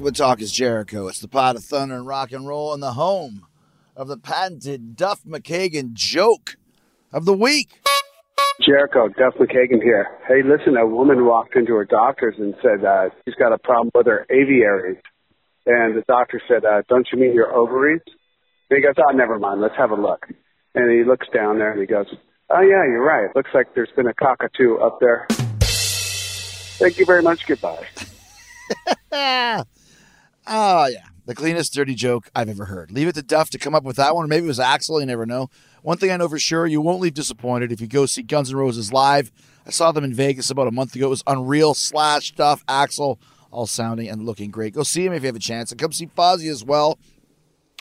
With Talk is Jericho. It's the pot of thunder and rock and roll and the home of the patented Duff McKagan joke of the week. Jericho, Duff McKagan here. Hey, listen, a woman walked into her doctor's and said she's got a problem with her aviaries. And the doctor said, don't you mean your ovaries? And he goes, oh, never mind. Let's have a look. And he looks down there and he goes, oh, yeah, you're right. Looks like there's been a cockatoo up there. Thank you very much. Goodbye. Oh, yeah. The cleanest dirty joke I've ever heard. Leave it to Duff to come up with that one. Or maybe it was Axel. You never know. One thing I know for sure, you won't leave disappointed if you go see Guns N' Roses live. I saw them in Vegas about a month ago. It was unreal. Slash, Duff, Axel, all sounding and looking great. Go see him if you have a chance. And come see Fozzy as well.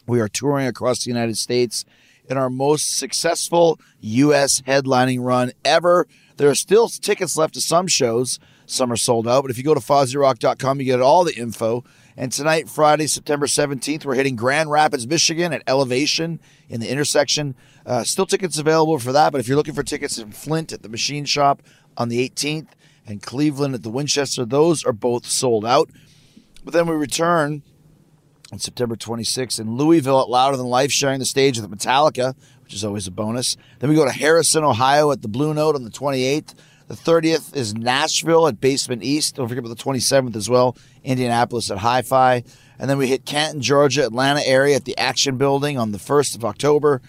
We are touring across the United States in our most successful U.S. headlining run ever. There are still tickets left to some shows. Some are sold out. But if you go to FozzyRock.com, you get all the info. And tonight, Friday, September 17th, we're hitting Grand Rapids, Michigan at Elevation in the intersection. Still tickets available for that, but if you're looking for tickets in Flint at the Machine Shop on the 18th and Cleveland at the Winchester, those are both sold out. But then we return on September 26th in Louisville at Louder Than Life, sharing the stage with Metallica, which is always a bonus. Then we go to Harrison, Ohio at the Blue Note on the 28th. The 30th is Nashville at Basement East. Don't forget about the 27th as well, Indianapolis at Hi-Fi. And then we hit Canton, Georgia, Atlanta area at the Action Building on the 1st of October.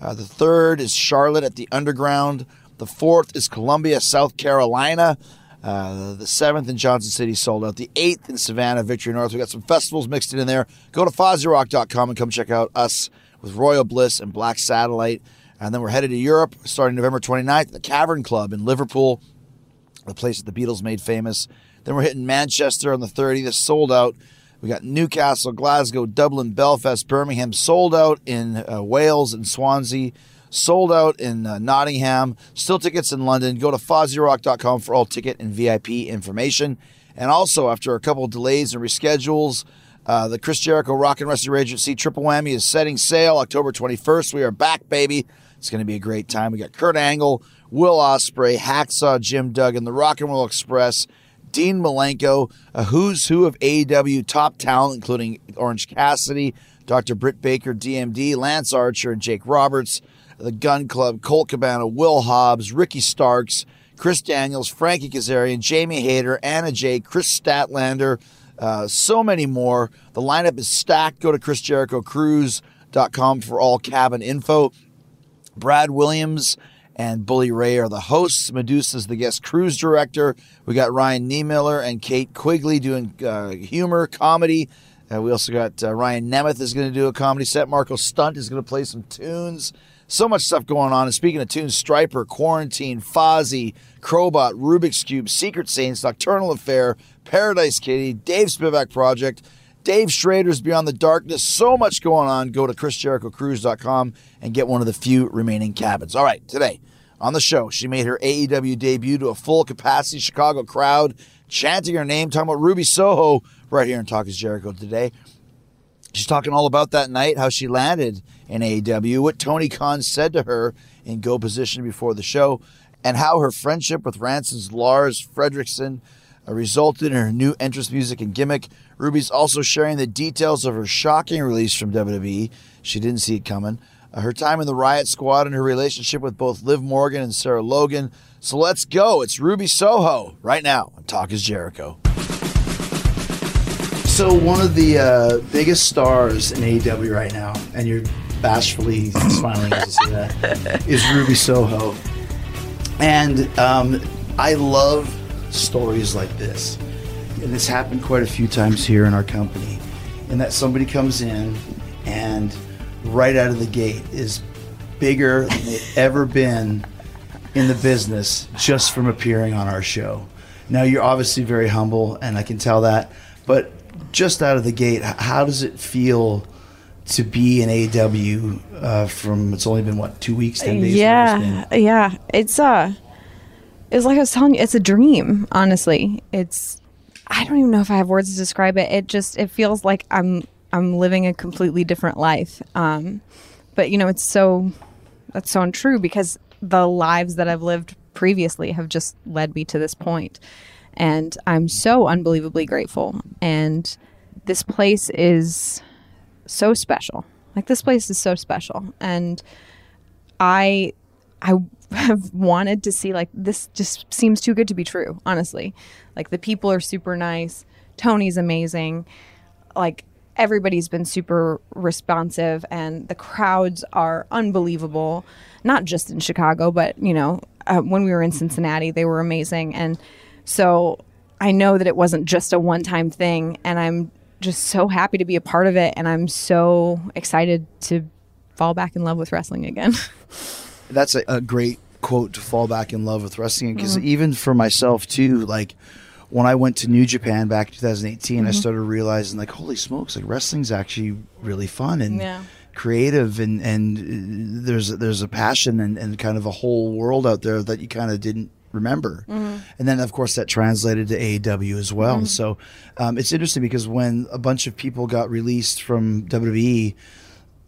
The 3rd is Charlotte at the Underground. The 4th is Columbia, South Carolina. The 7th in Johnson City sold out. The 8th in Savannah, Victory North. We got some festivals mixed in there. Go to FozzyRock.com and come check out us with Royal Bliss and Black Satellite. And then we're headed to Europe starting November 29th, the Cavern Club in Liverpool, the place that the Beatles made famous. Then we're hitting Manchester on the 30th, sold out. We got Newcastle, Glasgow, Dublin, Belfast, Birmingham, sold out in Wales and Swansea, sold out in Nottingham, still tickets in London. Go to FozzyRock.com for all ticket and VIP information. And also, after a couple of delays and reschedules, the Chris Jericho Rock and Wrestling Agency Triple Whammy is setting sail October 21st. We are back, baby. It's going to be a great time. We got Kurt Angle, Will Ospreay, Hacksaw Jim Duggan, the Rock and Roll Express, Dean Malenko, a who's who of AEW top talent, including Orange Cassidy, Dr. Britt Baker, DMD, Lance Archer, and Jake Roberts, the Gun Club, Colt Cabana, Will Hobbs, Ricky Starks, Chris Daniels, Frankie Kazarian, Jamie Hayter, Anna Jay, Chris Statlander, so many more. The lineup is stacked. Go to ChrisJerichoCruise.com for all cabin info. Brad Williams and Bully Ray are the hosts. Medusa's the guest cruise director. We got Ryan Niemiller and Kate Quigley doing humor, comedy. We also got Ryan Nemeth is going to do a comedy set. Marco Stunt is going to play some tunes. So much stuff going on. And speaking of tunes, Striper, Quarantine, Fozzy, Crowbot, Rubik's Cube, Secret Saints, Nocturnal Affair, Paradise Kitty, Dave Spivak Project, Dave Schrader's Beyond the Darkness. So much going on. Go to ChrisJerichoCruise.com and get one of the few remaining cabins. All right, today on the show, she made her AEW debut to a full-capacity Chicago crowd, chanting her name, talking about Ruby Soho right here in Talk is Jericho today. She's talking all about that night, how she landed in AEW, what Tony Khan said to her in Go Position before the show, and how her friendship with Rancid's Lars Frederiksen resulted in her new entrance music and gimmick. Ruby's also sharing the details of her shocking release from WWE. She didn't see it coming. Her time in the Riot Squad and her relationship with both Liv Morgan and Sarah Logan. So let's go. It's Ruby Soho right now on Talk is Jericho. So one of the biggest stars in AEW right now, and you're bashfully smiling as you say that, is Ruby Soho. And I love stories like this. And this happened quite a few times here in our company. And that somebody comes in and right out of the gate is bigger than they've ever been in the business just from appearing on our show. Now, you're obviously very humble, and I can tell that. But just out of the gate, how does it feel to be in AEW from, it's only been, what, 2 weeks, 10 days? Yeah. It's like I was telling you, it's a dream, honestly. I don't even know if I have words to describe it. It feels like I'm living a completely different life. But, you know, that's so untrue because the lives that I've lived previously have just led me to this point. And I'm so unbelievably grateful. And this place is so special. And I have wanted to see, like, this just seems too good to be true, honestly. Like, the people are super nice. Tony's amazing. Like, everybody's been super responsive, and the crowds are unbelievable. Not just in Chicago, but, you know, when we were in Cincinnati, they were amazing. And so I know that it wasn't just a one-time thing, and I'm just so happy to be a part of it, and I'm so excited to fall back in love with wrestling again. That's a great quote, to fall back in love with wrestling, because even for myself, too, like, when I went to New Japan back in 2018, I started realizing, like, holy smokes, like, wrestling's actually really fun and creative, and there's a passion and kind of a whole world out there that you kind of didn't remember. And then, of course, that translated to AEW as well. So it's interesting because when a bunch of people got released from WWE,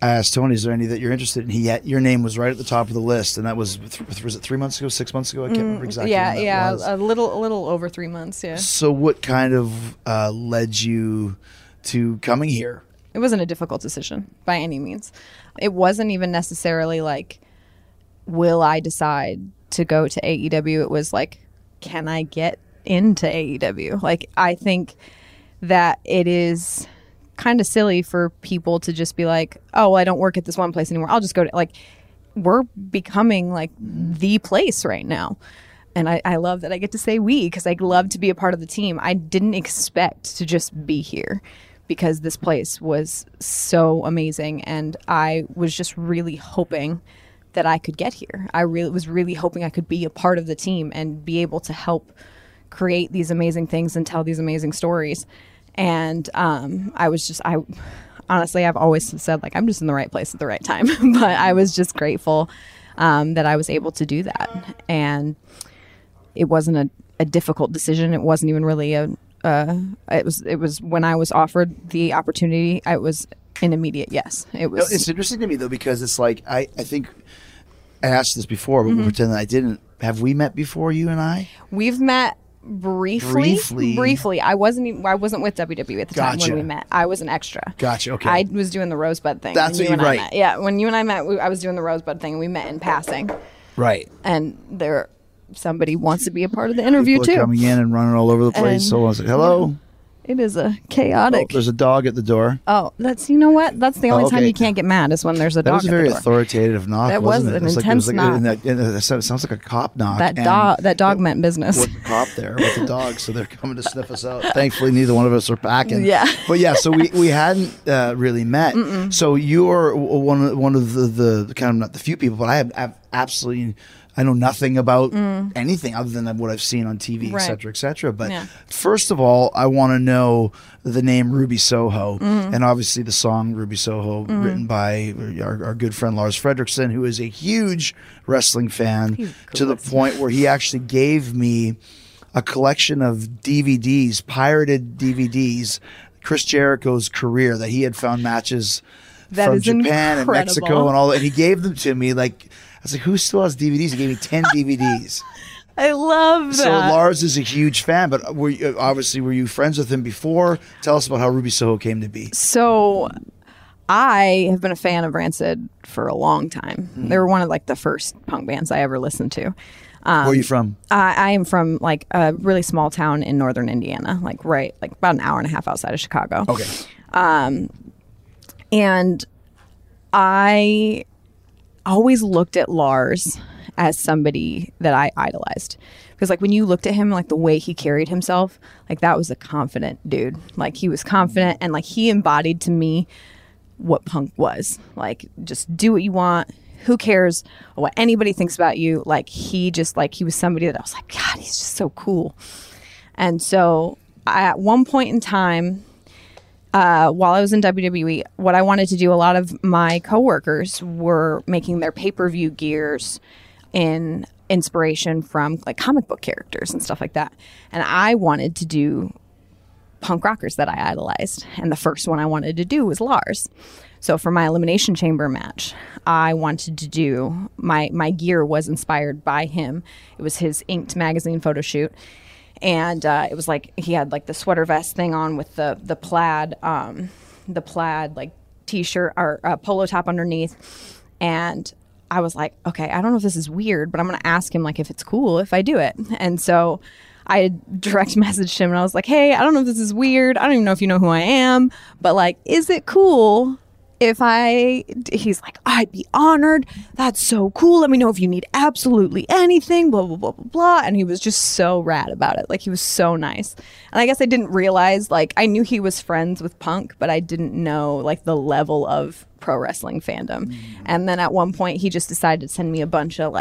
I asked Tony, is there any that you're interested in? Your name was right at the top of the list, and that was it 3 months ago, 6 months ago? I can't remember exactly. Yeah, a little over 3 months. Yeah. So, what kind of led you to coming here? It wasn't a difficult decision by any means. It wasn't even necessarily like, will I decide to go to AEW? It was like, can I get into AEW? Like, I think that it is kind of silly for people to just be like, oh, well, I don't work at this one place anymore, I'll just go to, like, we're becoming like the place right now. And I love that I get to say we, because I love to be a part of the team. I didn't expect to just be here, because this place was so amazing, and I was just really hoping that I could get here. I was really hoping I could be a part of the team and be able to help create these amazing things and tell these amazing stories. And I honestly, I've always said, like, I'm just in the right place at the right time. But I was just grateful that I was able to do that. And it wasn't a difficult decision. It wasn't even really it was when I was offered the opportunity, it was an immediate yes. It was. It's interesting to me, though, because it's like, I think I asked this before, but we'll pretend that I didn't. Have we met before, you and I? We've met briefly. I wasn't with WWE at the time when we met. I was an extra. Okay. I was doing the Rosebud thing. That's what you're right. Yeah, when you and I met, I was doing the Rosebud thing, and we met in passing. Right. And somebody wants to be a part of the interview. People too. Coming in and running all over the place. And, so I was like, hello. It is a chaotic. Oh, there's a dog at the door. Oh, you know what? That's the only time you can't get mad is when there's a dog at the door. That was a very authoritative knock, wasn't it? That was an intense knock. It sounds like a cop knock. That dog meant business. Wasn't a cop there with the dog, so they're coming to sniff us out. Thankfully, neither one of us are packing. Yeah. But yeah, so we hadn't really met. Mm-mm. So you're one of the kind of, not the few people, but I've absolutely... I know nothing about anything other than what I've seen on TV, right, et cetera, et cetera. But first of all, I want to know the name Ruby Soho, and obviously the song Ruby Soho, written by our good friend Lars Frederiksen, who is a huge wrestling fan, to the point where he actually gave me a collection of DVDs, pirated DVDs, Chris Jericho's career, that he had found matches from Japan and Mexico and all that. And he gave them to me, like... I was like, who still has DVDs? He gave me 10 DVDs. I love that. So Lars is a huge fan, but were you friends with him before? Tell us about how Ruby Soho came to be. So I have been a fan of Rancid for a long time. Mm-hmm. They were one of like the first punk bands I ever listened to. Where are you from? I am from like a really small town in northern Indiana, like about an hour and a half outside of Chicago. Okay. And I always looked at Lars as somebody that I idolized, because like when you looked at him, like the way he carried himself, like that was a confident dude. Like he was confident, and like he embodied to me what punk was. Like just do what you want. Who cares what anybody thinks about you? Like he just like he was somebody that I was like, God, he's just so cool. And so at one point in time, while I was in WWE, what I wanted to do, a lot of my coworkers were making their pay-per-view gears in inspiration from like comic book characters and stuff like that. And I wanted to do punk rockers that I idolized. And the first one I wanted to do was Lars. So for my Elimination Chamber match, I wanted to do, my gear was inspired by him. It was his Inked magazine photo shoot. And it was like he had like the sweater vest thing on with the plaid like t-shirt or polo top underneath. And I was like, okay, I don't know if this is weird, but I'm gonna ask him like if it's cool if I do it. And so I direct messaged him and I was like, hey, I don't know if this is weird. I don't even know if you know who I am, but like, is it cool if I? He's like, I'd be honored. That's so cool. Let me know if you need absolutely anything, blah, blah, blah, blah, blah. And he was just so rad about it. Like he was so nice. And I guess I didn't realize, like I knew he was friends with punk, but I didn't know like the level of pro wrestling fandom. Mm-hmm. And then at one point he just decided to send me a bunch of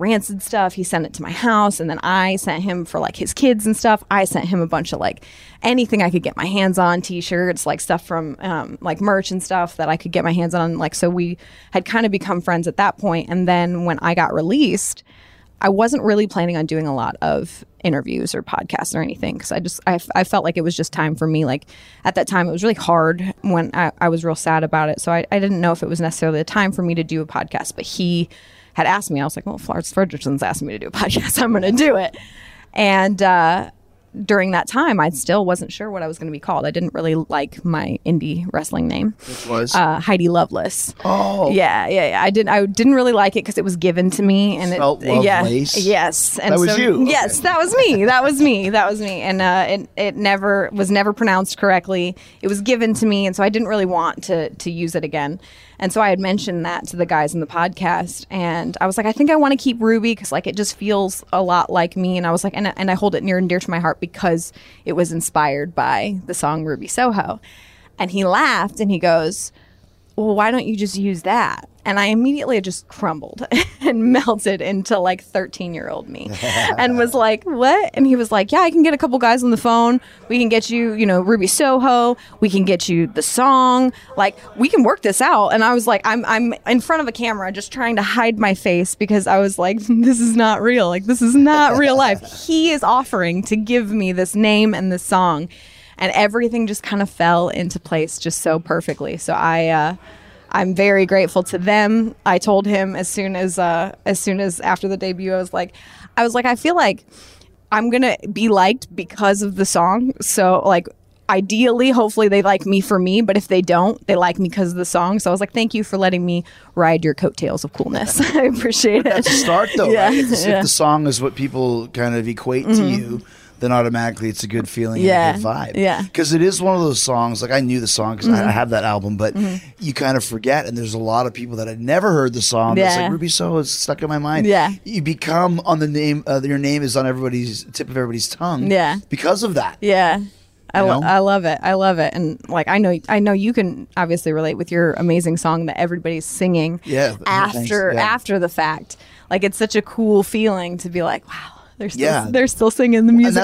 Rancid stuff. He sent it to my house, and then I sent him for like his kids and stuff. I sent him a bunch of like anything I could get my hands on, t-shirts, like stuff from like merch and stuff that I could get my hands on. Like, so we had kind of become friends at that point. And then when I got released, I wasn't really planning on doing a lot of interviews or podcasts or anything, because I felt like it was just time for me. Like at that time, it was really hard when I was real sad about it. So I didn't know if it was necessarily the time for me to do a podcast, but he had asked me. I was like, well, if Lars Frederiksen's asked me to do a podcast, I'm going to do it. And during that time, I still wasn't sure what I was going to be called. I didn't really like my indie wrestling name, which was Heidi Lovelace. Oh, yeah. I didn't really like it because it was given to me, and yes, and that was you. Yes, okay. That was me. And it was never pronounced correctly. It was given to me, and so I didn't really want to use it again. And so I had mentioned that to the guys in the podcast, and I was like, I think I want to keep Ruby because like it just feels a lot like me. And I was like, and I hold it near and dear to my heart because it was inspired by the song Ruby Soho. And he laughed and he goes, well, why don't you just use that? And I immediately just crumbled and melted into like 13-year-old me and was like, what? And he was like, yeah, I can get a couple guys on the phone. We can get you, Ruby Soho. We can get you the song. Like, we can work this out. And I was like, I'm in front of a camera just trying to hide my face because I was like, this is not real. Like, this is not real life. He is offering to give me this name and this song. And everything just kind of fell into place just so perfectly. So I'm very grateful to them. I told him as soon as after the debut, I was like, I feel like I'm gonna be liked because of the song. So like, ideally, hopefully they like me for me, but if they don't, they like me because of the song. So I was like, thank you for letting me ride your coattails of coolness. I appreciate it. That's the start though, yeah. Right? If the song is what people kind of equate mm-hmm. to you, then automatically it's a good feeling and a good vibe. Yeah. Because it is one of those songs, like I knew the song because mm-hmm. I have that album, but mm-hmm. you kind of forget, and there's a lot of people that had never heard the song. Yeah. It's like, Ruby Soho is stuck in my mind. Yeah. You become on the name, your name is on everybody's tip of everybody's tongue. Yeah. Because of that. Yeah. I love it. I love it. And like, I know you can obviously relate with your amazing song that everybody's singing after the fact. Like, it's such a cool feeling to be like, wow. They're still singing the music. And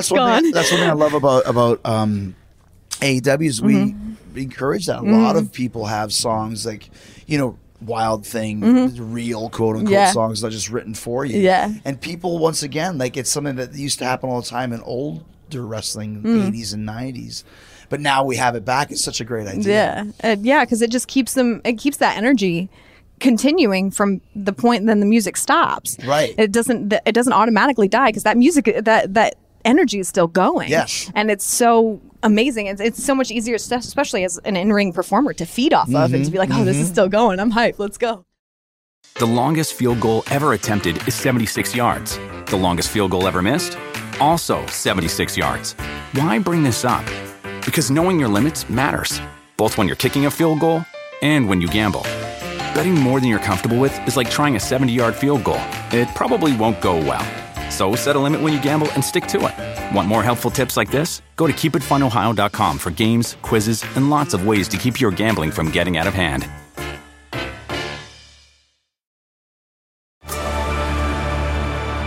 that's what I love about AEW is we mm-hmm. encourage that. A mm-hmm. lot of people have songs like, Wild Thing, mm-hmm. real quote-unquote songs, not just written for you. Yeah. And people, once again, like it's something that used to happen all the time in older wrestling, mm-hmm. 80s and 90s. But now we have it back. It's such a great idea. Yeah, because it just keeps that energy continuing from the point then the music stops. Right. It doesn't automatically die because that music, that energy is still going. Yes. And it's so amazing. It's so much easier, especially as an in-ring performer, to feed off of and to be like, oh, this is still going. I'm hyped. Let's go. The longest field goal ever attempted is 76 yards. The longest field goal ever missed? Also 76 yards. Why bring this up? Because knowing your limits matters, both when you're kicking a field goal and when you gamble. Betting more than you're comfortable with is like trying a 70-yard field goal. It probably won't go well. So set a limit when you gamble and stick to it. Want more helpful tips like this? Go to keepitfunohio.com for games, quizzes, and lots of ways to keep your gambling from getting out of hand.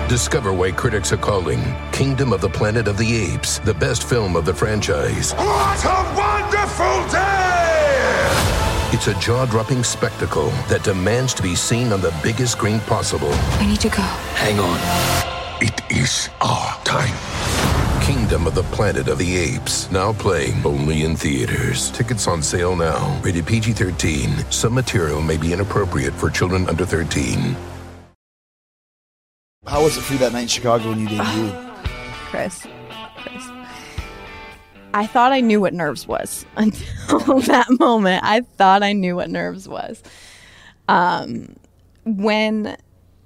Discover why critics are calling Kingdom of the Planet of the Apes the best film of the franchise. What a wonderful day! It's a jaw-dropping spectacle that demands to be seen on the biggest screen possible. We need to go. Hang on. It is our time. Kingdom of the Planet of the Apes. Now playing only in theaters. Tickets on sale now. Rated PG-13. Some material may be inappropriate for children under 13. How was it for you that night in Chicago when you debuted? Chris. I thought I knew what nerves was until that moment. I thought I knew what nerves was. When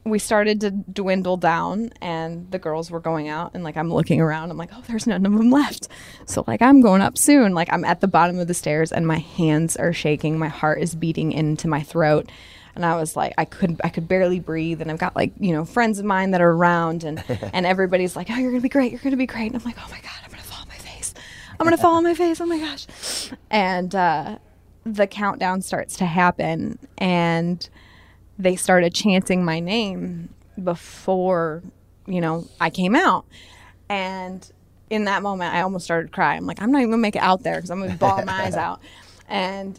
we started to dwindle down and the girls were going out and, like, I'm looking around. I'm like, oh, there's none of them left. So, like, I'm going up soon. Like, I'm at the bottom of the stairs and my hands are shaking. My heart is beating into my throat. And I was like, I could barely breathe. And I've got, like, you know, friends of mine that are around and everybody's like, oh, you're going to be great. You're going to be great. And I'm like, oh my God, I'm going to fall on my face. I'm going to fall on my face. Oh my gosh. And the countdown starts to happen. And they started chanting my name before, you know, I came out. And in that moment, I almost started to cry. I'm like, I'm not even going to make it out there because I'm going to bawl my eyes out. And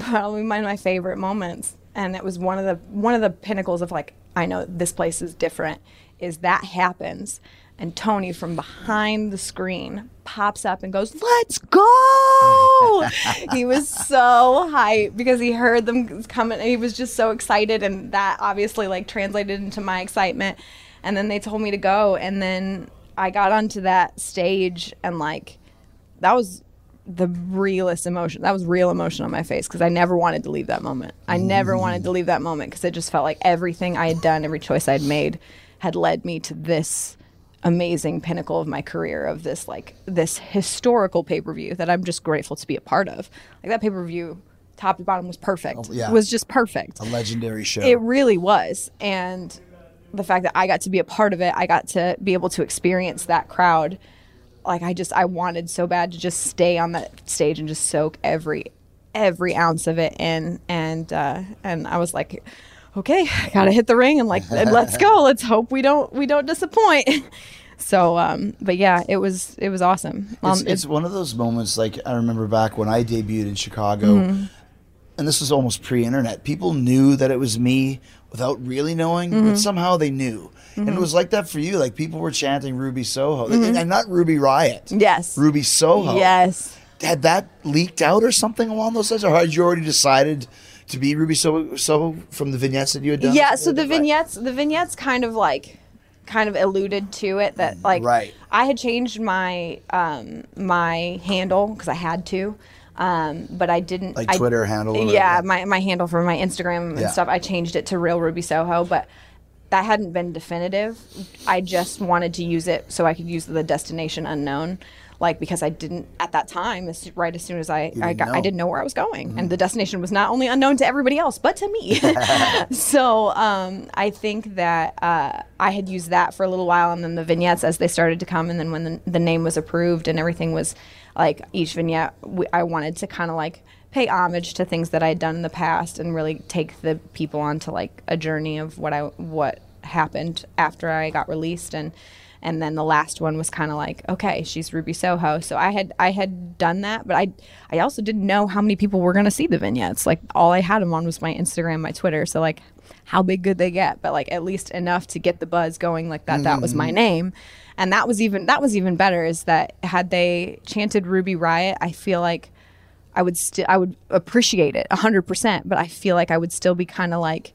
probably one of my favorite moments. And it was one of the pinnacles of, like, I know this place is different, is that happens. And Tony from behind the screen pops up and goes, let's go. He was so hyped because he heard them coming. And he was just so excited. And that obviously, like, translated into my excitement. And then they told me to go. And then I got onto that stage. And, like, that was the realest emotion. That was real emotion on my face because I never wanted to leave that moment. I never wanted to leave that moment because it just felt like everything I had done, every choice I'd made had led me to this amazing pinnacle of my career, of this, like, this historical pay-per-view that I'm just grateful to be a part of. Like, that pay-per-view, top to bottom, was perfect. Oh, yeah. It was just perfect. A legendary show. It really was. And the fact that I got to be a part of it, I got to be able to experience that crowd. Like, I wanted so bad to just stay on that stage and just soak every ounce of it in. And I was like, okay, I gotta hit the ring and, like, let's go. Let's hope we don't disappoint. So, but yeah, it was awesome. It's one of those moments. Like, I remember back when I debuted in Chicago, and this was almost pre-internet. People knew that it was me without really knowing, but somehow they knew. And it was like that for you. Like, people were chanting Ruby Soho. And not Ruby Riot. Yes. Ruby Soho. Yes. Had that leaked out or something along those lines? Or had you already decided to be Ruby Soho from the vignettes that you had done? Yeah, so the vignettes kind of alluded to it. That, like, right. I had changed my my handle because I had to. But I didn't, like, Twitter handle. Yeah, my handle for my Instagram and stuff. I changed it to Real Ruby Soho, but that hadn't been definitive. I just wanted to use it so I could use the destination unknown, like, because I didn't at that time. Right as soon as I didn't know where I was going, and the destination was not only unknown to everybody else but to me. So I think that I had used that for a little while, and then the vignettes as they started to come, and then when the name was approved and everything was. Like, each vignette, I wanted to kind of, like, pay homage to things that I had done in the past and really take the people onto, like, a journey of what happened after I got released. And then the last one was kind of like, okay, she's Ruby Soho. So I had done that, but I also didn't know how many people were going to see the vignettes. Like, all I had them on was my Instagram, my Twitter. So, like, how big could they get? But, like, at least enough to get the buzz going, like, that was my name. And that was even better, is that had they chanted Ruby Riot, I feel like I would appreciate it 100%, but I feel like I would still be kind of like,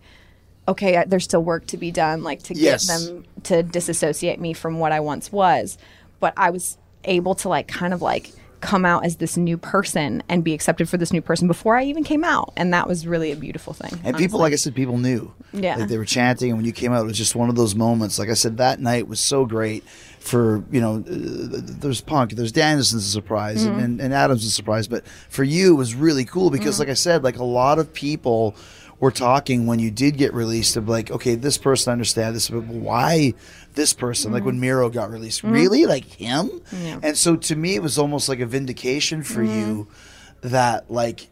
okay, there's still work to be done, like to get them to disassociate me from what I once was. But I was able to like kind of like come out as this new person and be accepted for this new person before I even came out. And that was really a beautiful thing. And honestly, people, like I said, people knew. Yeah. Like they were chanting. And when you came out, it was just one of those moments. Like I said, that night was so great for, you know, there's Punk, there's Danielson's surprise and Adams' surprise. But for you, it was really cool because like I said, like a lot of people were talking when you did get released of like, okay, this person understands this, but why this person? Like when Miro got released, really? Like him? Yeah. And so to me, it was almost like a vindication for you that like,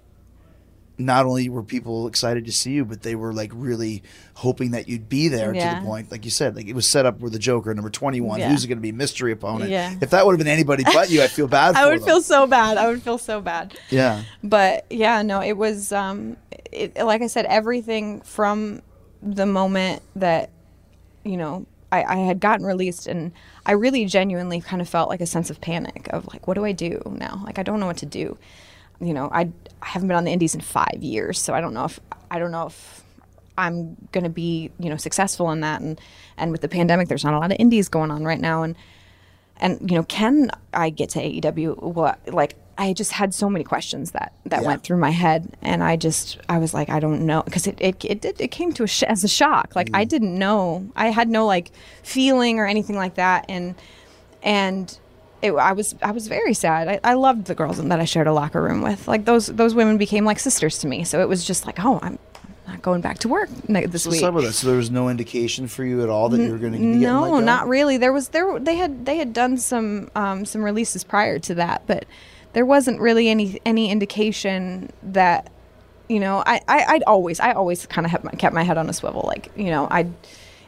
not only were people excited to see you, but they were like really hoping that you'd be there to the point, like you said, like it was set up with the Joker, number 21, who's going to be mystery opponent. Yeah. If that would have been anybody but you, I'd feel bad for them. I would feel so bad. Yeah. But yeah, no, it was, like I said, everything from the moment that, you know, I had gotten released, and I really genuinely kind of felt like a sense of panic of like, what do I do now? Like, I don't know what to do. You know, I haven't been on the indies in 5 years, so I don't know if I'm going to be, you know, successful in that. And with the pandemic, there's not a lot of indies going on right now. And you know, can I get to AEW? Well, like, I just had so many questions that went through my head, and I was like, I don't know, because it came to as a shock. Like I didn't know, I had no like feeling or anything like that, and. I was very sad. I loved the girls that I shared a locker room with. Like those women became like sisters to me. So it was just like, oh, I'm not going back to work this week. So there was no indication for you at all that you were going to get let go? No, not really. They had done some releases prior to that, but there wasn't really any indication that, you know, I always kind of kept my head on a swivel. Like, you know,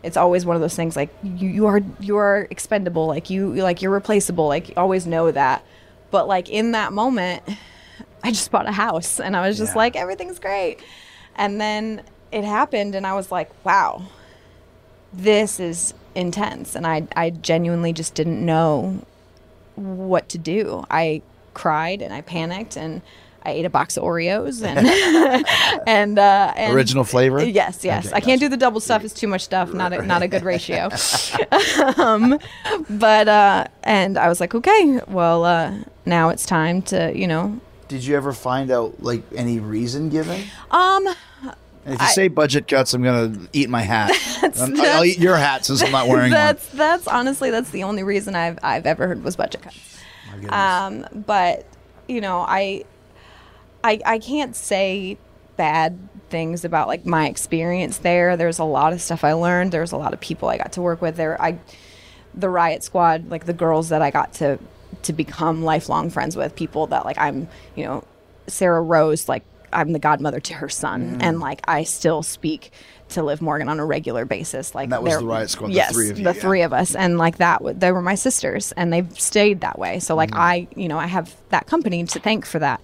it's always one of those things like you are expendable, like you're replaceable, like you always know that. But like in that moment, I just bought a house and I was just like, everything's great. And then it happened and I was like, wow, this is intense. And I genuinely just didn't know what to do. I cried and I panicked and I ate a box of Oreos and original flavor. Yes. Okay, I can't do the double stuff; it's too much stuff. Not a good ratio. And I was like, okay, well, now it's time to, you know. Did you ever find out like any reason given? And if you say budget cuts, I'm gonna eat my hat. I'll eat your hat since I'm not wearing one. That's honestly the only reason I've ever heard was budget cuts. My goodness. But you know, I can't say bad things about like my experience there. There's a lot of stuff I learned. There's a lot of people I got to work with there. The Riot Squad, like the girls that I got to become lifelong friends with, people that like I'm, you know, Sarah Rose, like I'm the godmother to her son, and like I still speak to Liv Morgan on a regular basis. Like, and that was the Riot Squad, three of us, and like they were my sisters, and they've stayed that way. So like I have that company to thank for that.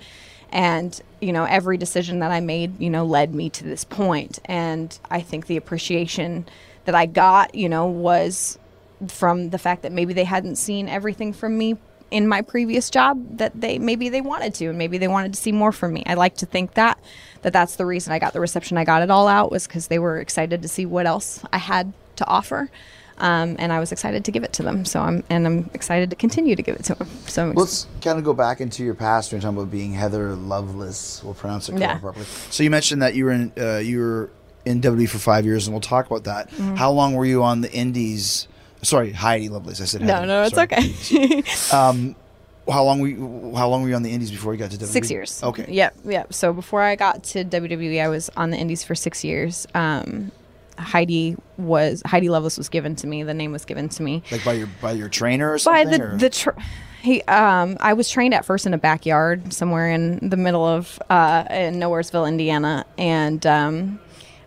And, you know, every decision that I made, you know, led me to this point. And I think the appreciation that I got, you know, was from the fact that maybe they hadn't seen everything from me in my previous job that they wanted to, and maybe they wanted to see more from me. I like to think that's the reason I got the reception I got at All Out, was because they were excited to see what else I had to offer. And I was excited to give it to them. So I'm excited to continue to give it to them. So let's kind of go back into your past. You're talking about being Heather Lovelace. We'll pronounce it properly. So you mentioned that you were in WWE for 5 years, and we'll talk about that. Mm-hmm. How long were you on the indies? Sorry, Heidi Lovelace. I said Heather. No, it's sorry. Okay. How long were you on the indies before you got to WWE? 6 years. Okay. Yep. So before I got to WWE, I was on the indies for 6 years. Heidi Lovelace was given to me. The name was given to me, like by your trainer or something. By I was trained at first in a backyard somewhere in the middle of in Nowheresville, Indiana, and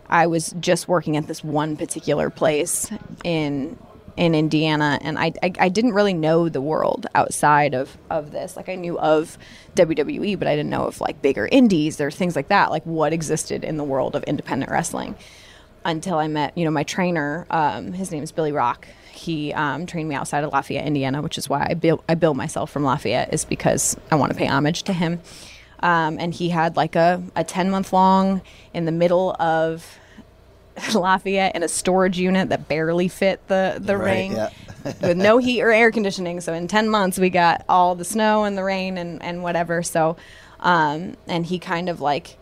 I was just working at this one particular place in Indiana, and I didn't really know the world outside of this. Like I knew of WWE, but I didn't know of like bigger indies or things like that. Like what existed in the world of independent wrestling. Until I met, you know, my trainer, his name is Billy Rock. He trained me outside of Lafayette, Indiana, which is why I bill myself from Lafayette, is because I want to pay homage to him. And he had like a 10-month long in the middle of Lafayette in a storage unit that barely fit the ring, yeah. with no heat or air conditioning. So in 10 months, we got all the snow and the rain and whatever. So, and he kind of like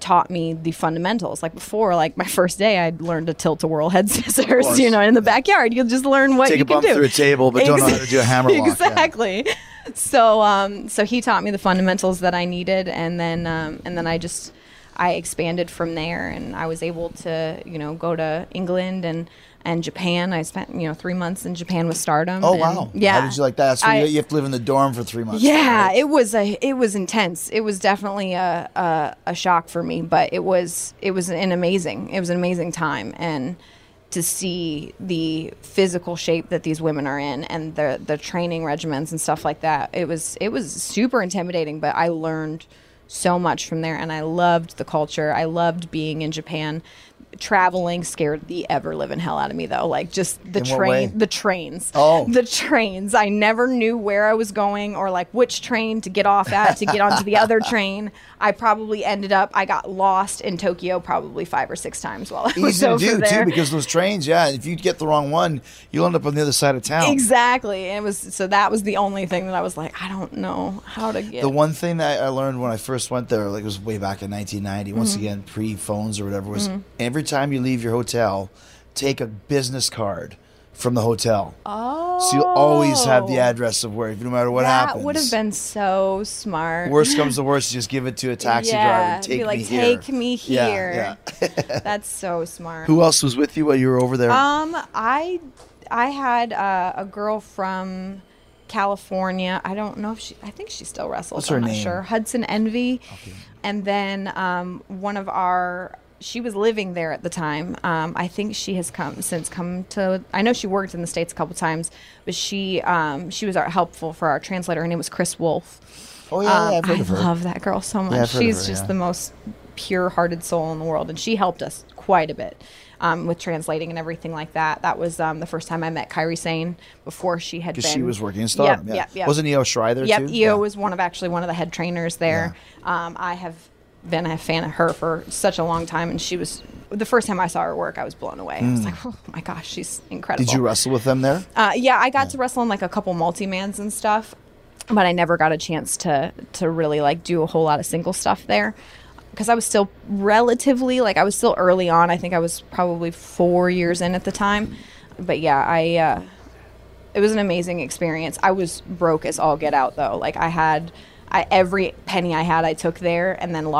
taught me the fundamentals. Like before, like my first day, I'd learned to tilt-a-whirl head scissors, you know, in the backyard. You'll just learn what you can do. Take a bump through a table, but don't know how to do a hammer lock. Exactly. Yeah. So, so he taught me the fundamentals that I needed. And then I expanded from there, and I was able to, you know, go to England and Japan. I spent, you know, 3 months in Japan with Stardom. Oh, wow. Yeah. How did you like that? So you have to live in the dorm for 3 months. Yeah, right? It was intense. It was definitely a shock for me, but it was an amazing time. And to see the physical shape that these women are in and the training regimens and stuff like that, it was super intimidating, but I learned so much from there, and I loved the culture. I loved being in Japan. Traveling scared the ever living hell out of me, though. Like just the trains. Oh, the trains! I never knew where I was going or like which train to get off at to get onto the other train. I got lost in Tokyo probably 5 or 6 times while I was there. Too, because those trains, yeah. If you get the wrong one, you'll end up on the other side of town. Exactly. And that was the only thing that I was like, I don't know how to get. The one thing that I learned when I first went there, like it was way back in 1990, once again pre-phones or whatever, was every time you leave your hotel, take a business card from the hotel. Oh. So you'll always have the address of where, no matter what happens. That would have been so smart. Worst comes to worst, just give it to a taxi driver and take me here. Yeah. That's so smart. Who else was with you while you were over there? I had a girl from California. I don't know if I think she still wrestles. What's her name? I'm not sure. Hudson Envy. Okay. And then she was living there at the time. I think she has come to, I know she worked in the States a couple times, but she was helpful for our translator. Her name was Chris Wolf. Oh yeah, I've heard of her. I love that girl so much. Yeah, she's just the most pure-hearted soul in the world, and she helped us quite a bit with translating and everything like that. That was the first time I met Kairi Sane before she had been. Because she was working in Stardom. Yep. Wasn't Io Shirai there too? Io was one of the head trainers there. Yeah. I have been a fan of her for such a long time, and she was, the first time I saw her work, I was blown away. I was like, oh my gosh, she's incredible. Did you wrestle with them there? I got to wrestle in like a couple multi-mans and stuff, but I never got a chance to really like do a whole lot of single stuff there, because I was still relatively, like I was still early on. I think I was probably 4 years in at the time, but yeah, it was an amazing experience. I was broke as all get out though. Like every penny I had, I took there, and then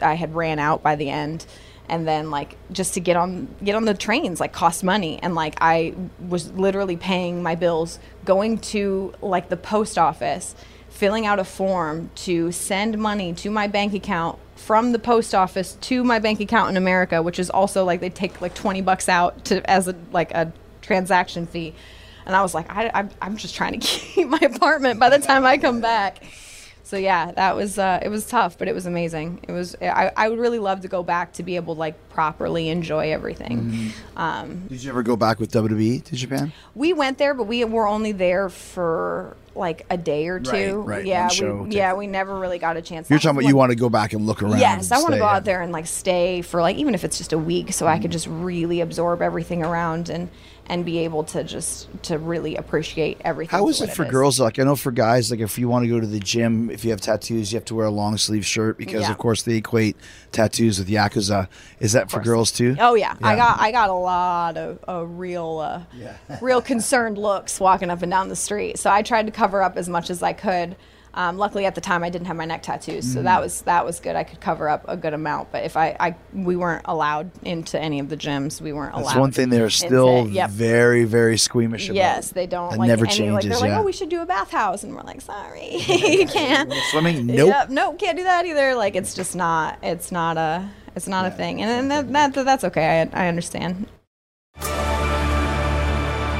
I had ran out by the end, and then like just to get on the trains like cost money, and like I was literally paying my bills, going to like the post office, filling out a form to send money to my bank account from the post office to my bank account in America, which is also like they take like $20 out as a transaction fee, and I was like, I'm just trying to keep my apartment by the time I come back. So yeah, that was it was tough, but it was amazing. It was I would really love to go back to be able to like properly enjoy everything. Mm-hmm. Did you ever go back with WWE to Japan? We went there, but we were only there for like a day or two. Right. Yeah, we never really got a chance. You're talking about you want to go back and look around. Yes, I want to go out there and like stay for like even if it's just a week, so I could just really absorb everything around and be able to just to really appreciate everything. How is it for girls? Like I know for guys, like if you want to go to the gym, if you have tattoos, you have to wear a long sleeve shirt because of course they equate tattoos with Yakuza. Is that for girls too? Oh yeah. I got a lot of real concerned looks walking up and down the street. So I tried to cover up as much as I could. Luckily at the time I didn't have my neck tattoos, so that was good. I could cover up a good amount, but if we weren't allowed into any of the gyms. That's one thing they're still very, very squeamish about. Yes, they don't. That never changes. Like, they're like, oh, we should do a bathhouse, and we're like, sorry, you can't. Swimming? Nope. Nope, can't do that either. Like it's not a thing, and that's okay. I understand.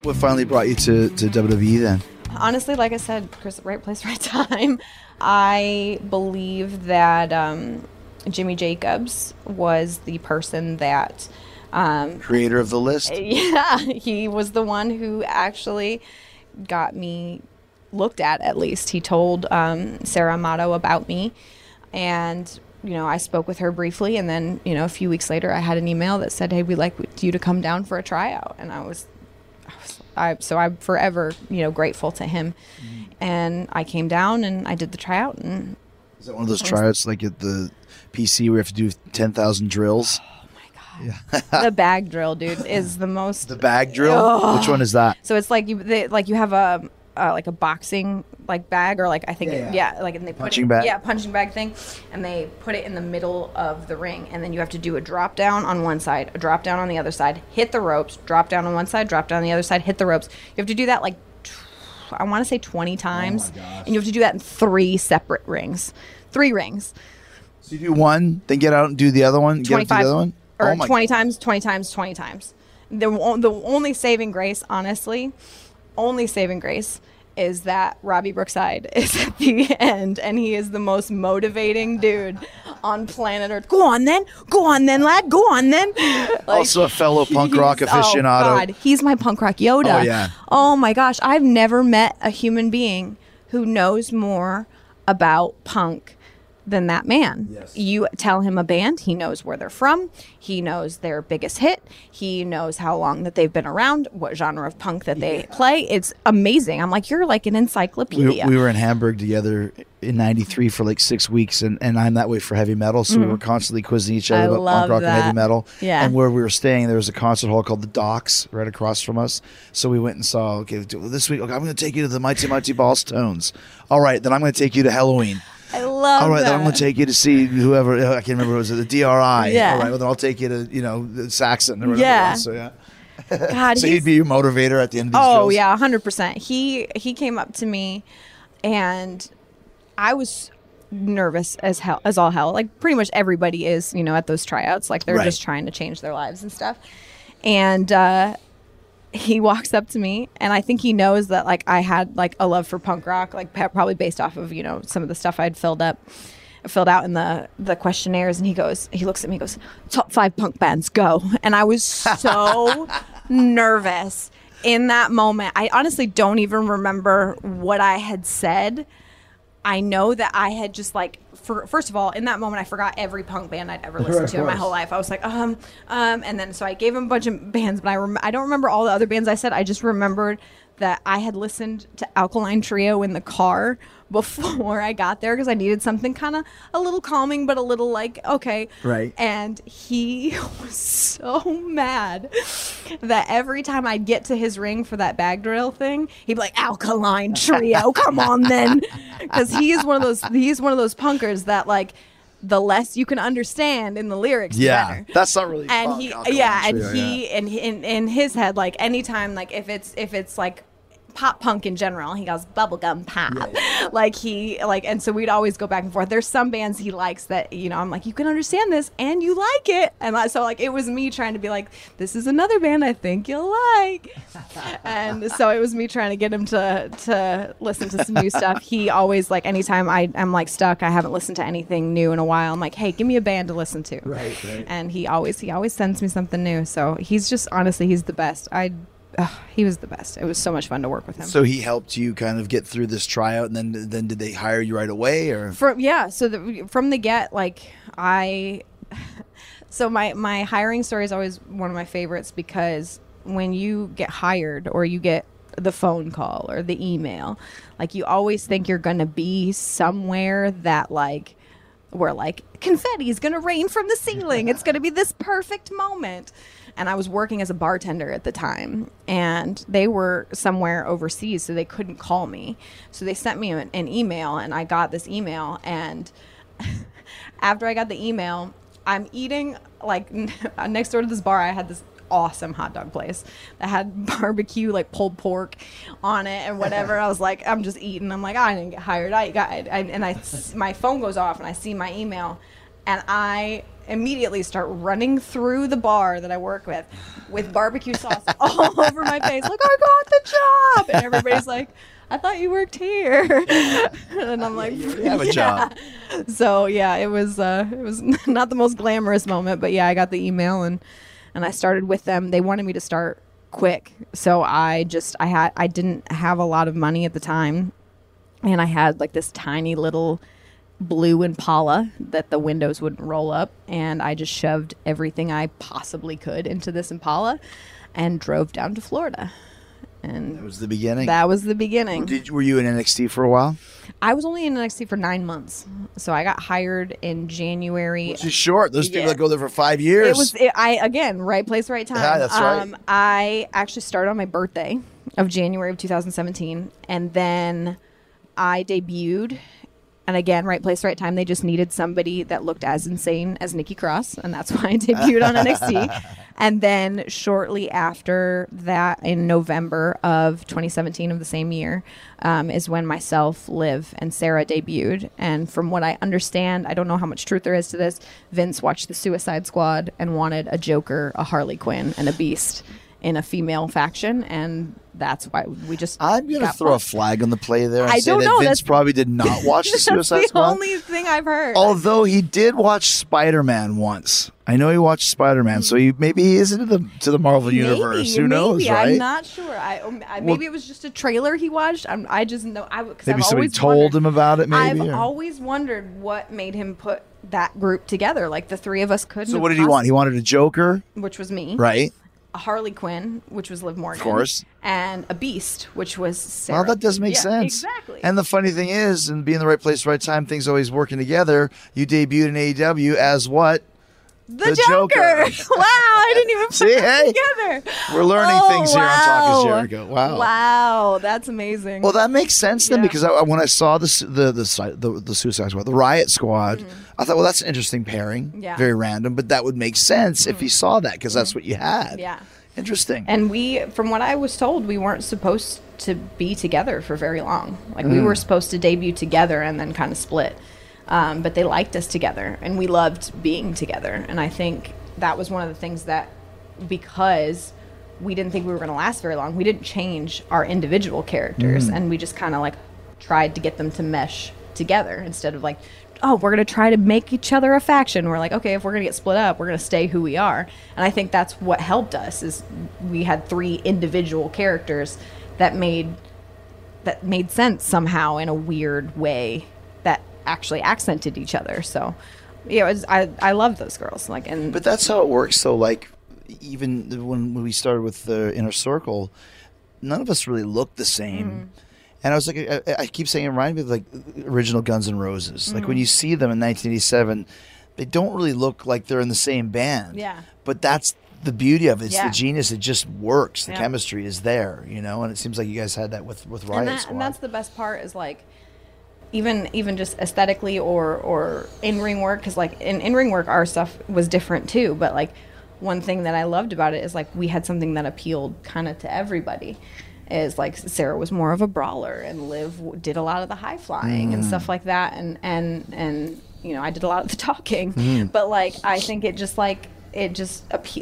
What finally brought you to WWE then? Honestly, like I said, Chris, right place, right time. I believe that Jimmy Jacobs was the person that... creator of the list? Yeah, he was the one who actually got me looked at least. He told Sarah Amato about me, and... You know, I spoke with her briefly, and then, you know, a few weeks later, I had an email that said, "Hey, we'd like you to come down for a tryout." And I was, so I'm forever, you know, grateful to him. Mm-hmm. And I came down and I did the tryout. And is that one of those tryouts like at the PC where you have to do 10,000 drills? Oh my god, yeah. The bag drill, dude, is the most. The bag drill. Oh. Which one is that? So it's like you have a. Like a boxing like bag or like I think like and they punching bag thing, and they put it in the middle of the ring, and then you have to do a drop down on one side, a drop down on the other side, hit the ropes, drop down on one side, drop down on the other side, hit the ropes. You have to do that like I want to say 20 times, and you have to do that in three separate rings, three rings. So you do one, then get out and do the other one, get out and do the other one, or 20 times. The only saving grace, honestly, is that Robbie Brookside is at the end, and he is the most motivating dude on planet Earth. Go on then, lad. Like, also a fellow punk rock aficionado. Oh, God. He's my punk rock Yoda. Oh, yeah. Oh, my gosh. I've never met a human being who knows more about punk than that man. Yes. You tell him a band, he knows where they're from, he knows their biggest hit, he knows how long that they've been around, what genre of punk that they play. It's amazing. I'm like, you're like an encyclopedia. We were in Hamburg together in 93 for like 6 weeks, and I'm that way for heavy metal, so mm-hmm. we were constantly quizzing each other about punk rock and heavy metal. Yeah. And where we were staying, there was a concert hall called the Docks right across from us, so we went and saw, this week, I'm going to take you to the Mighty Mighty Ball Stones. All right, then I'm going to take you to Helloween. I love that. All right, then I'm going to take you to see whoever, I can't remember, was it the DRI? Yeah. All right, well, then I'll take you to, you know, Saxon or whatever. Yeah. So, yeah. God, so he'd be your motivator at the end of these drills? Oh, yeah, 100%. He came up to me, and I was nervous as all hell. Like, pretty much everybody is, you know, at those tryouts. Like, they're just trying to change their lives and stuff. And he walks up to me, and I think he knows that like I had like a love for punk rock, like probably based off of, you know, some of the stuff I'd filled out in the questionnaires. And he looks at me, goes, "Top 5 punk bands, go." And I was so nervous in that moment. I honestly don't even remember what I had said. I know that I had just like, first of all, in that moment, I forgot every punk band I'd ever listened to in my whole life. I was like, and then so I gave him a bunch of bands, but I don't remember all the other bands I said. I just remembered that I had listened to Alkaline Trio in the car before I got there because I needed something kind of a little calming, but a little like, okay. Right. And he was so mad that every time I'd get to his ring for that bag drill thing, he'd be like, "Alkaline Trio, come on then." Because he's one of those punkers that like, the less you can understand in the lyrics, the better. That's not really and punk. And he and in his head, like anytime, like if it's like pop punk in general, he goes bubblegum pop. Yeah. And so we'd always go back and forth. There's some bands he likes that, you know, I'm like, you can understand this and you like it, and so like it was me trying to be like, this is another band I think you'll like, and so it was me trying to get him to listen to some new stuff. He always like anytime I'm like stuck, I haven't listened to anything new in a while, I'm like, hey, give me a band to listen to. Right. And he always sends me something new. So he's just honestly, he's the best. He was the best. It was so much fun to work with him. So he helped you kind of get through this tryout, and then did they hire you right away, or? From the get, so my hiring story is always one of my favorites, because when you get hired or you get the phone call or the email, like you always think you're going to be somewhere that like, where like confetti is going to rain from the ceiling. It's going to be this perfect moment. And I was working as a bartender at the time, and they were somewhere overseas, so they couldn't call me. So they sent me an email, and I got this email. And after I got the email, I'm eating like next door to this bar. I had this awesome hot dog place that had barbecue, like pulled pork on it and whatever. I was like, I'm just eating. I'm like, oh, I didn't get hired. My phone goes off and I see my email, and I immediately start running through the bar that I work with barbecue sauce all over my face. Like, I got the job. And everybody's like, I thought you worked here. And I'm like, you have a job. So yeah, it was not the most glamorous moment, but yeah, I got the email and I started with them. They wanted me to start quick. So I didn't have a lot of money at the time, and I had like this tiny little blue Impala that the windows wouldn't roll up, and I just shoved everything I possibly could into this Impala and drove down to Florida. And that was the beginning. That was the beginning. Were you in NXT for a while? I was only in NXT for 9 months. So I got hired in January. Which is short. Those people that go there for 5 years. Right place, right time. Yeah, that's right. I actually started on my birthday of January of 2017. And then I debuted. And again, right place, right time. They just needed somebody that looked as insane as Nikki Cross. And that's why I debuted on NXT. And then shortly after that, in November of 2017 of the same year, is when myself, Liv, and Sarah debuted. And from what I understand, I don't know how much truth there is to this, Vince watched the Suicide Squad and wanted a Joker, a Harley Quinn, and a Beast in a female faction, and that's why we just. I'm gonna throw a flag on the play there. And I don't know. Vince probably did not watch the Suicide Squad. That's the only thing I've heard. Although he did watch Spider-Man once. I know he watched Spider-Man, so maybe he is into the Marvel universe. Who knows, right? I'm not sure. Maybe it was just a trailer he watched. I just know. Maybe somebody told him about it. Maybe I've always wondered what made him put that group together. Like the three of us couldn't. So what did he want? He wanted a Joker, which was me, right? A Harley Quinn, which was Liv Morgan. Of course. And a Beast, which was Sarah. Well, that does make sense. Exactly. And the funny thing is, and being the right place, right time, things always working together, you debuted in AEW as what? The Joker. Wow, I didn't even put that together. We're learning things here on Talk Is Jericho. Wow. Wow, that's amazing. Well, that makes sense then, because when I saw the Suicide Squad, the Riot Squad, I thought, well, that's an interesting pairing. Yeah. Very random, but that would make sense if you saw that, because that's what you had. Yeah. Interesting. And from what I was told, we weren't supposed to be together for very long. Like we were supposed to debut together and then kind of split. But they liked us together, and we loved being together. And I think that was one of the things that, because we didn't think we were going to last very long, we didn't change our individual characters, and we just kind of like tried to get them to mesh together instead of like, oh, we're going to try to make each other a faction. We're like, okay, if we're going to get split up, we're going to stay who we are. And I think that's what helped us, is we had three individual characters that made sense somehow in a weird way, actually accented each other. So yeah, I love those girls, like, and but that's how it works. So like, even when we started with the Inner Circle, none of us really looked the same. And I was like, I keep saying it reminded me of like original Guns N' Roses. Like when you see them in 1987, they don't really look like they're in the same band, but that's the beauty of it. It's the genius. It just works. The chemistry is there, you know. And it seems like you guys had that with Riot Squad. And that's the best part, is like, even just aesthetically or in-ring work, because like in-ring work our stuff was different too, but like one thing that I loved about it is like we had something that appealed kind of to everybody. Is like Sarah was more of a brawler, and Liv did a lot of the high flying and stuff like that, and you know, I did a lot of the talking, but like I think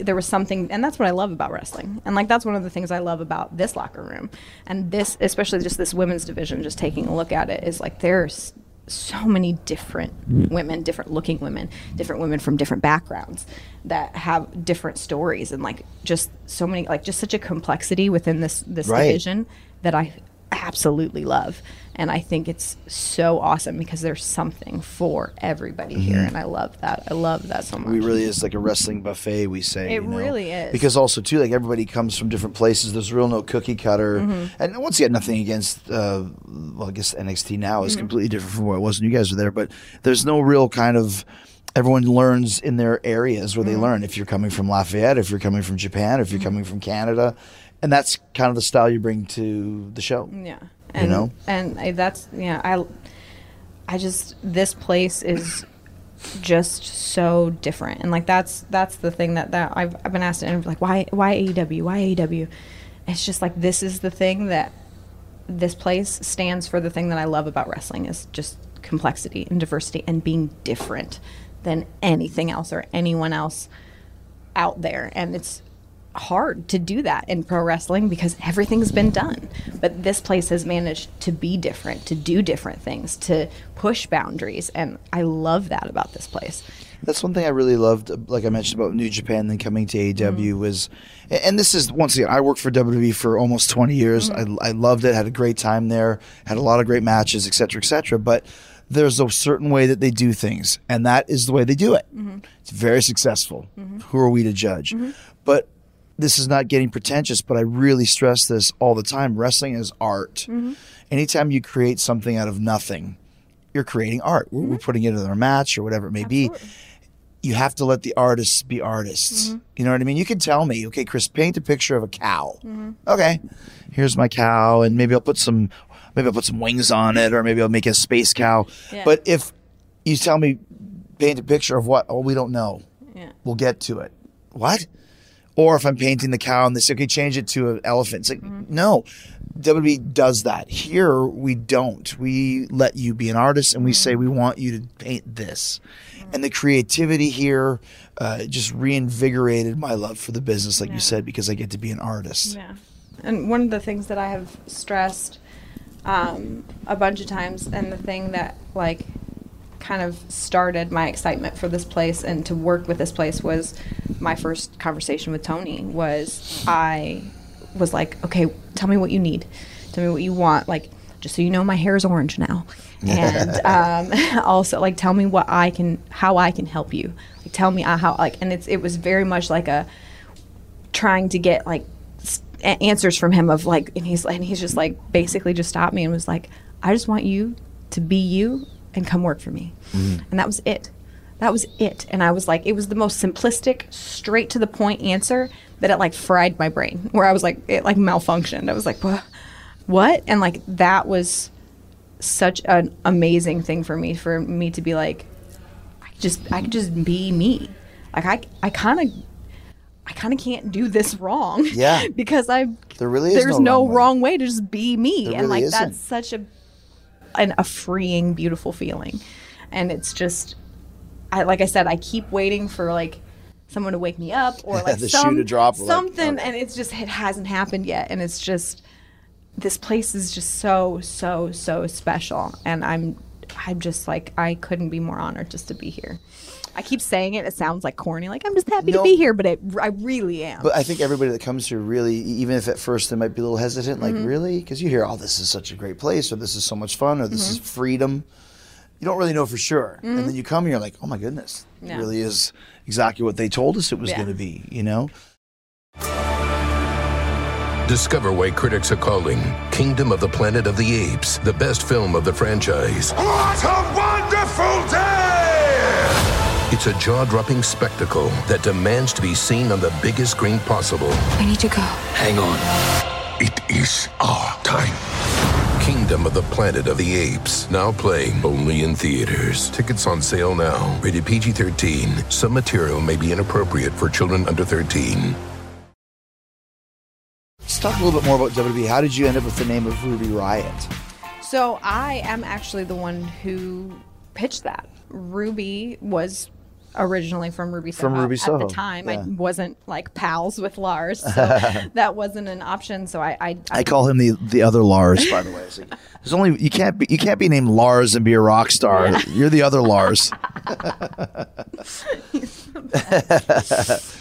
there was something, and that's what I love about wrestling. And like, that's one of the things I love about this locker room, and this, especially just this women's division, just taking a look at it, is like, there's so many different women, different looking women, different women from different backgrounds that have different stories, and like just so many, like just such a complexity within this division that I absolutely love. And I think it's so awesome, because there's something for everybody here, and I love that. I love that so much. It really is like a wrestling buffet, we say. It really is. Because also, too, like everybody comes from different places. There's real no cookie cutter. And once you had nothing against, I guess NXT now is completely different from where it was when you guys were there. But there's no real kind of... Everyone learns in their areas where they learn. If you're coming from Lafayette, if you're coming from Japan, if you're coming from Canada. And that's kind of the style you bring to the show. Yeah. And, you know? And that's, yeah, I just, this place is just so different. And like that's the thing that I've been asked, and like why AEW? Why AEW? It's just like, this is the thing that this place stands for. The thing that I love about wrestling is just complexity and diversity and being different than anything else or anyone else out there. And it's hard to do that in pro wrestling because everything's been done, but this place has managed to be different, to do different things, to push boundaries, and I love that about this place. That's one thing I really loved, like I mentioned about New Japan, then coming to AEW, was, and this is, once again, I worked for WWE for almost 20 years. I loved it, had a great time there, had a lot of great matches, et cetera, but there's a certain way that they do things, and that is the way they do it. It's very successful. Who are we to judge? But this is not getting pretentious, but I really stress this all the time. Wrestling is art. Anytime you create something out of nothing, you're creating art. We're putting it in a match or whatever it may be. You have to let the artists be artists. You know what I mean? You can tell me, okay, Chris, paint a picture of a cow. Okay, here's my cow, and maybe I'll put some wings on it, or maybe I'll make a space cow. But if you tell me, paint a picture of what? Oh, we don't know. We'll get to it. What? Or if I'm painting the cow and they say, okay, change it to an elephant. It's like, no, WWE does that. Here, we don't. We let you be an artist, and we say, we want you to paint this. And the creativity here just reinvigorated my love for the business, like you said, because I get to be an artist. And one of the things that I have stressed a bunch of times, and the thing that, like, kind of started my excitement for this place and to work with this place, was my first conversation with Tony. Was I was like, okay, tell me what you need, tell me what you want, like, just so you know, my hair is orange now, and also, like, tell me what I can, how I can help you, like, tell me how, like, and it was very much like a trying to get like answers from him of like, and he's just like basically just stopped me and was like, I just want you to be you and come work for me. And that was it. And I was like, it was the most simplistic, straight to the point answer that it like fried my brain, where I was like, it like malfunctioned. I was like, what? And like, that was such an amazing thing for me to be like, I could just be me. Like I kind of can't do this wrong. Yeah. Because there's no wrong way to just be me. There and really like, isn't. That's such a freeing, beautiful feeling. And it's just, like I said, I keep waiting for like someone to wake me up, or like the shoe to drop, something. Like, okay. And it's just, it hasn't happened yet. And it's just, this place is just so, so, so special. And I'm just like, I couldn't be more honored just to be here. I keep saying it. It sounds like corny. Like, I'm just happy to be here, but I really am. But I think everybody that comes here really, even if at first they might be a little hesitant, like, really? Because you hear, oh, this is such a great place, or this is so much fun, or this is freedom. You don't really know for sure. And then you come here like, oh, my goodness. Yeah. It really is exactly what they told us it was going to be, you know? Discover why critics are calling Kingdom of the Planet of the Apes the best film of the franchise. What a wonderful day! It's a jaw-dropping spectacle that demands to be seen on the biggest screen possible. We need to go. Hang on. It is our time. Kingdom of the Planet of the Apes. Now playing only in theaters. Tickets on sale now. Rated PG-13. Some material may be inappropriate for children under 13. Let's talk a little bit more about WWE. How did you end up with the name of Ruby Riot? So I am actually the one who pitched that. Ruby was originally from Ruby Soho. At the time, I wasn't like pals with Lars, so that wasn't an option. So I call him the other Lars, by the way. Like, there's only you can't be named Lars and be a rock star. Yeah. You're the other Lars. He's the best.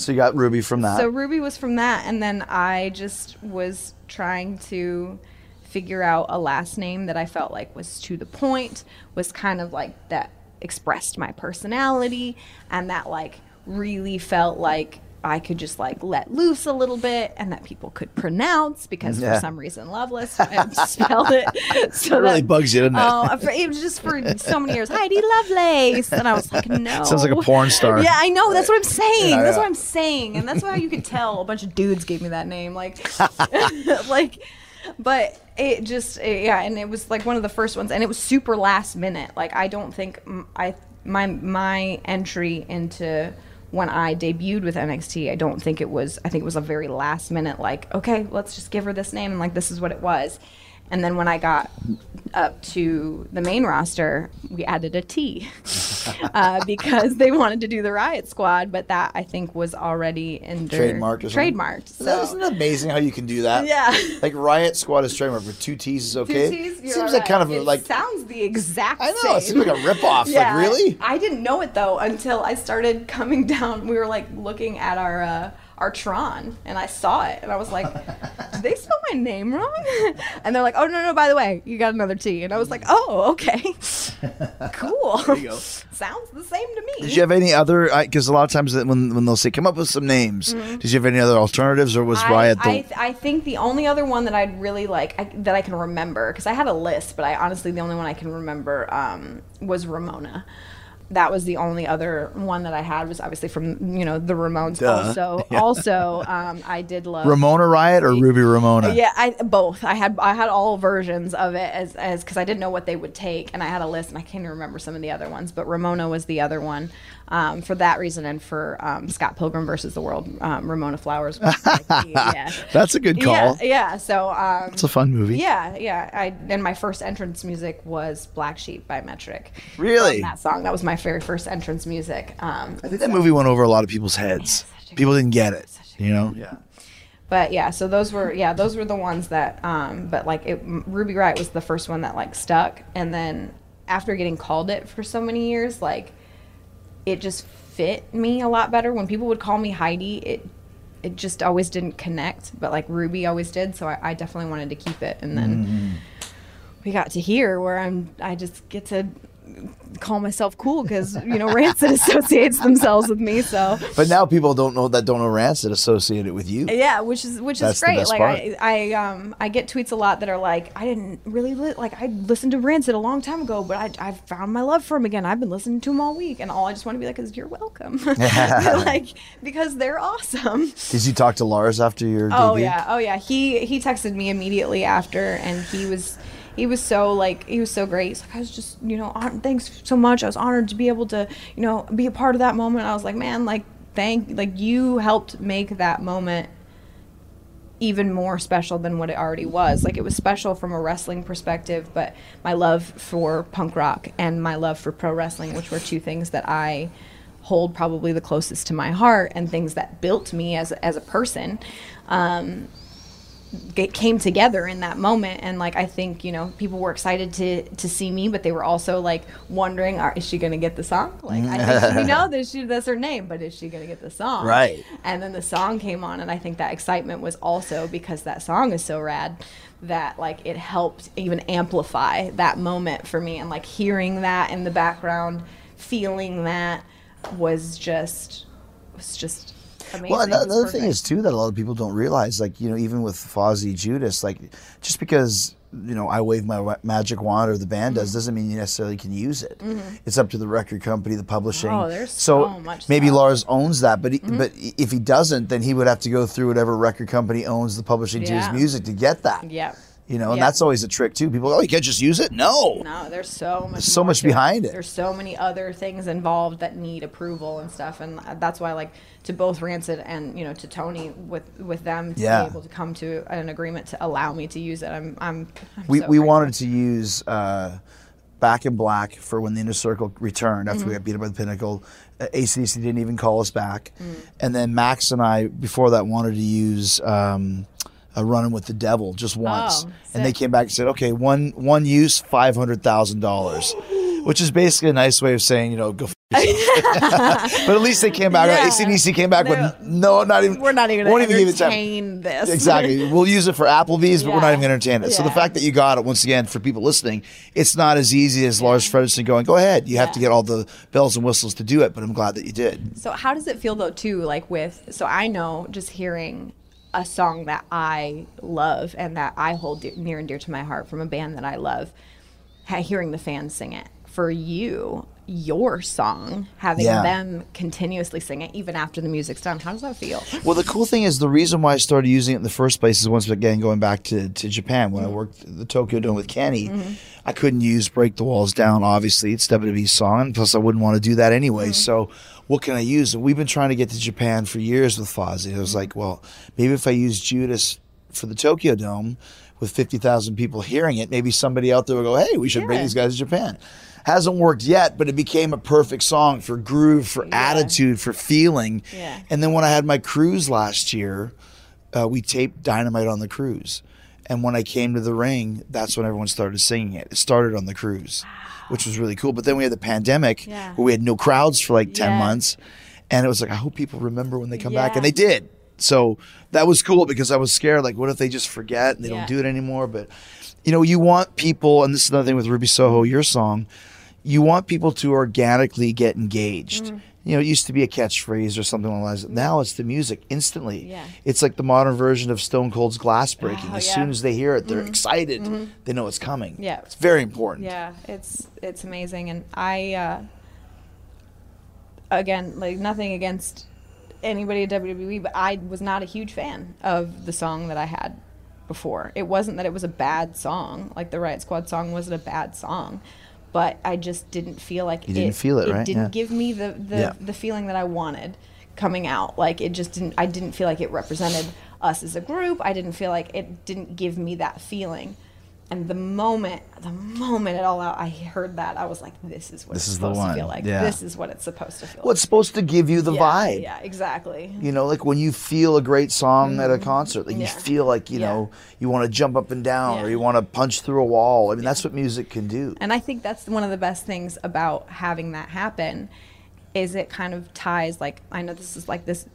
So you got Ruby from that. So Ruby was from that, and then I just was trying to figure out a last name that I felt like was to the point, was kind of like that expressed my personality, and that like really felt like I could just like let loose a little bit, and that people could pronounce, because for some reason Lovelace spelled it. So it really bugs you, doesn't it? Oh, it was just for so many years, Heidi Lovelace, and I was like, no. Sounds like a porn star. Yeah, I know. That's what I'm saying. Yeah, that's what I'm saying, and that's why you could tell a bunch of dudes gave me that name. Like, but It just, yeah, and it was like one of the first ones, and it was super last minute. Like, I don't think my entry into when I debuted with NXT, I don't think it was, I think it was a very last minute, like, okay, let's just give her this name, and like, this is what it was. And then when I got up to the main roster, we added a T because they wanted to do the Riot Squad, but that I think was already trademarked. So isn't it amazing how you can do that? Yeah, like Riot Squad is trademarked, but two T's is okay. Two T's, seems like kind of it like sounds the exact same. I know, it seems like a ripoff. Yeah. Like really? I didn't know it though until I started coming down. We were like looking at our Tron, and I saw it, and I was like, did they spell my name wrong? And they're like, oh, no, by the way, you got another T. And I was like, oh, okay, cool. There you go. Sounds the same to me. Did you have any other, because a lot of times when they'll say, come up with some names, mm-hmm. did you have any other alternatives, or was Riot the... I think the only other one that I'd really like, that I can remember, because I had a list, but I honestly, the only one I can remember was Ramona. That was the only other one that I had, was obviously from, you know, the Ramones. Also, yeah. I did love Ramona Riot or Ruby Ramona. Yeah, both. I had all versions of it as because I didn't know what they would take, and I had a list, and I can't even remember some of the other ones. But Ramona was the other one for that reason, and for Scott Pilgrim versus the World, Ramona Flowers. Was like yeah. That's a good call. Yeah, yeah. So it's a fun movie. Yeah, yeah. And my first entrance music was Black Sheep by Metric. Really? That song. That was my very first entrance music. I think that movie went over a lot of people's heads. People didn't get it, you know? Yeah. But yeah, so those were the ones that, but like Ruby Riot was the first one that like stuck. And then after getting called it for so many years, like it just fit me a lot better. When people would call me Heidi, it just always didn't connect, but like Ruby always did. So I definitely wanted to keep it. And then we got to here where I just get to call myself cool because, you know, Rancid associates themselves with me. So, but now people don't know Rancid associated with you. Yeah, which is great. Like I get tweets a lot that are like, I didn't really I listened to Rancid a long time ago, but I found my love for him again. I've been listening to him all week, and all I just want to be like is you're welcome. Like because they're awesome. Did you talk to Lars after your debut? Oh yeah. He texted me immediately after, and he was so like, he was so great. He's like, I was just, you know, thanks so much. I was honored to be able to, you know, be a part of that moment. I was like, man, like, you helped make that moment even more special than what it already was. Like, it was special from a wrestling perspective, but my love for punk rock and my love for pro wrestling, which were two things that I hold probably the closest to my heart and things that built me as a person, came together in that moment. And like I think, you know, people were excited to see me, but they were also like wondering, is she gonna get the song? Like I think we know that that's her name, but is she gonna get the song? Right. And then the song came on, and I think that excitement was also because that song is so rad that like it helped even amplify that moment for me. And like hearing that in the background, feeling that was just amazing. Well, another thing is too that a lot of people don't realize, like, you know, even with Fozzy Judas, like just because, you know, I wave my magic wand or the band doesn't mean you necessarily can use it. Mm-hmm. It's up to the record company, the publishing. Oh, there's so much. Maybe stuff. Lars owns that, but but if he doesn't, then he would have to go through whatever record company owns the publishing to his music to get that. Yeah. You know, and that's always a trick too. People, you can't just use it. No, there's so much behind it. There's so many other things involved that need approval and stuff, and that's why, like, to both Rancid and, you know, to Tony with them to be able to come to an agreement to allow me to use it. We wanted to use Back in Black for when the Inner Circle returned after we got beat up by the Pinnacle. ACDC didn't even call us back, and then Max and I before that wanted to use. Running with the Devil just once, and they came back and said, "Okay, one use, $500,000," which is basically a nice way of saying, you know, go. But at least they came back. Yeah. ACDC came back with we're not even going to entertain this. Exactly. We'll use it for Applebee's, but we're not even going to entertain it. Yeah. So the fact that you got it, once again, for people listening, it's not as easy as Lars Frederiksen going, go ahead. You have to get all the bells and whistles to do it, but I'm glad that you did. So how does it feel though, too, like so I know just hearing a song that I love and that I hold near and dear to my heart from a band that I love, hearing the fans sing it. For you, your song, having them continuously sing it even after the music's done. How does that feel? Well, the cool thing is the reason why I started using it in the first place is once again going back to Japan when I worked the Tokyo Dome with Kenny. I couldn't use Break the Walls Down, obviously. It's WWE's song, plus I wouldn't want to do that anyway. So what can I use? And we've been trying to get to Japan for years with Fozzy. I was like, well, maybe if I use Judas for the Tokyo Dome with 50,000 people hearing it, maybe somebody out there will go, hey, we should bring these guys to Japan. Hasn't worked yet, but it became a perfect song for groove, for attitude, for feeling. And then when I had my cruise last year, we taped Dynamite on the cruise. And when I came to the ring, that's when everyone started singing it. It started on the cruise, which was really cool. But then we had the pandemic where we had no crowds for like 10 months. And it was like, I hope people remember when they come back. And they did. So that was cool because I was scared. Like, what if they just forget and they don't do it anymore? But, you know, you want people, and this is another thing with Ruby Soho, your song, you want people to organically get engaged. You know, it used to be a catchphrase or something along those lines. Now it's the music instantly. It's like the modern version of Stone Cold's glass breaking. As soon as they hear it, they're excited. They know it's coming. It's very important. It's amazing. And I, again, like nothing against anybody at WWE, but I was not a huge fan of the song that I had before. It wasn't that it was a bad song. Like the Riot Squad song wasn't a bad song. But I just didn't feel like it didn't feel it right? It didn't give me the feeling that I wanted coming out. Like it just didn't, I didn't feel like it represented us as a group. I didn't feel like it didn't give me that feeling. And the moment it all out, I heard that, I was like, this is what this it's supposed to feel like. This is what it's supposed to feel like. Well, it's supposed to give you the vibe. Yeah, exactly. You know, like when you feel a great song at a concert, like you feel like, you know, you want to jump up and down or you want to punch through a wall. I mean, that's what music can do. And I think that's one of the best things about having that happen is it kind of ties, like, I know this is like this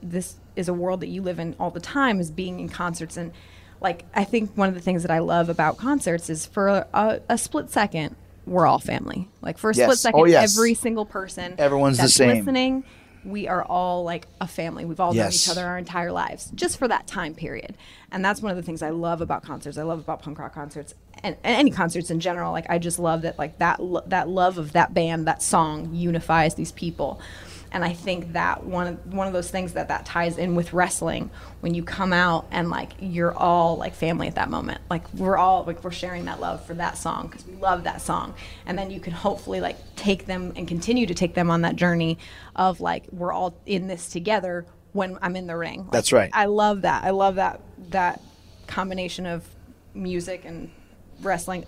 is a world that you live in all the time, is being in concerts and, like, I think one of the things that I love about concerts is for a split second, we're all family. Like, for a split second, every single person that's the same. Listening, we are all, like, a family. We've all known each other our entire lives, just for that time period. And that's one of the things I love about concerts. I love about punk rock concerts and any concerts in general. Like, I just love that, like, that love of that band, that song unifies these people. And I think that one of those things that ties in with wrestling, when you come out and like you're all like family at that moment, like we're all like we're sharing that love for that song because we love that song, and then you can hopefully like take them and continue to take them on that journey of like we're all in this together when I'm in the ring. Like, that's right. I love that. I love that combination of music and wrestling.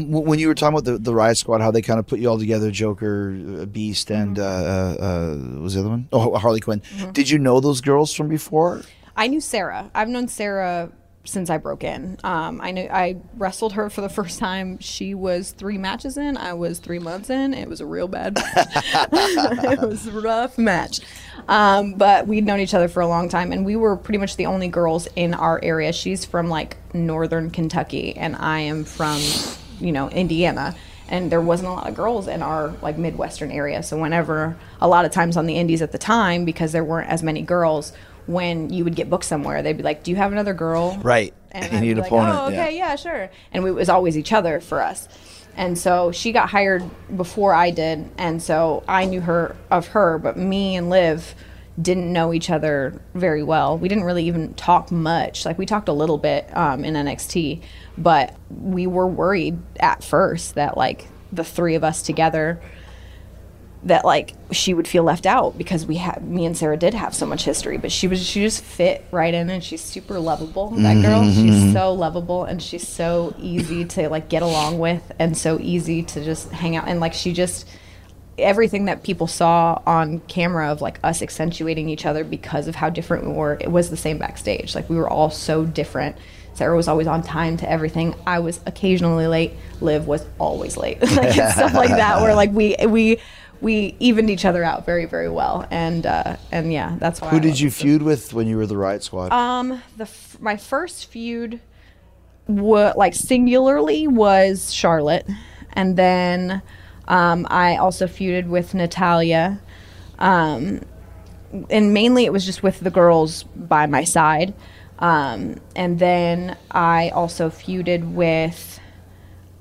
When you were talking about the Riot Squad, how they kind of put you all together, Joker, Beast, and what was the other one? Oh, Harley Quinn. Did you know those girls from before? I knew Sarah. I've known Sarah since I broke in. I wrestled her for the first time. She was 3 matches in. I was 3 months in. It was a real bad match. It was a rough match. But we'd known each other for a long time, and we were pretty much the only girls in our area. She's from like northern Kentucky, and I am from, you know, Indiana. And there wasn't a lot of girls in our like Midwestern area. So whenever, a lot of times on the indies at the time, because there weren't as many girls, when you would get booked somewhere, they'd be like, do you have another girl? Right. And you need an opponent. Oh, okay, yeah, sure. And it was always each other for us. And so she got hired before I did, and so I knew her, but me and Liv didn't know each other very well. We didn't really even talk much. Like, we talked a little bit in NXT, but we were worried at first that, like, the three of us together, that like she would feel left out because me and Sarah did have so much history, but she just fit right in, and she's super lovable. That girl, she's so lovable, and she's so easy to like get along with, and so easy to just hang out, and like she just, everything that people saw on camera of like us accentuating each other because of how different we were, it was the same backstage. Like we were all so different. Sarah was always on time to everything. I was occasionally late. Liv was always late. Like it's stuff like that where like we evened each other out very, very well, and yeah, that's why. Who did you feud with when you were the Riot Squad? My first feud, like singularly, was Charlotte, and then I also feuded with Natalia, and mainly it was just with the girls by my side, and then I also feuded with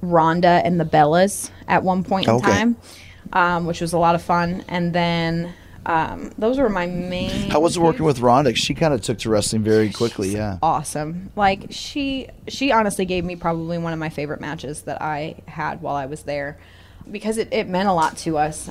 Rhonda and the Bellas at one point in time, which was a lot of fun. And then those were my main. How was it working with Rhonda? She kind of took to wrestling very quickly. Yeah, awesome. Like she honestly gave me probably one of my favorite matches that I had while I was there, because it meant a lot to us.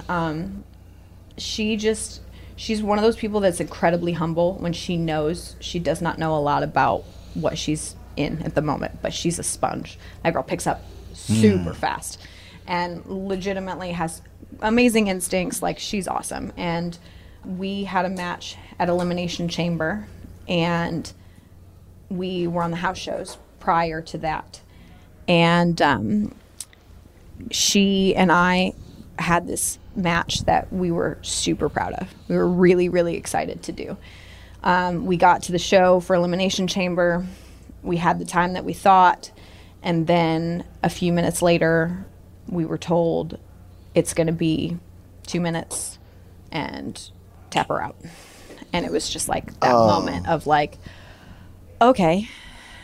She's one of those people that's incredibly humble when she knows she does not know a lot about what she's in at the moment, but she's a sponge. That girl picks up super fast and legitimately has amazing instincts. Like, she's awesome. And we had a match at Elimination Chamber, and we were on the house shows prior to that. And she and I had this match that we were super proud of. We were really, really excited to do. We got to the show for Elimination Chamber. We had the time that we thought, and then a few minutes later, we were told it's going to be 2 minutes and tap her out. And it was just like that moment of like, okay.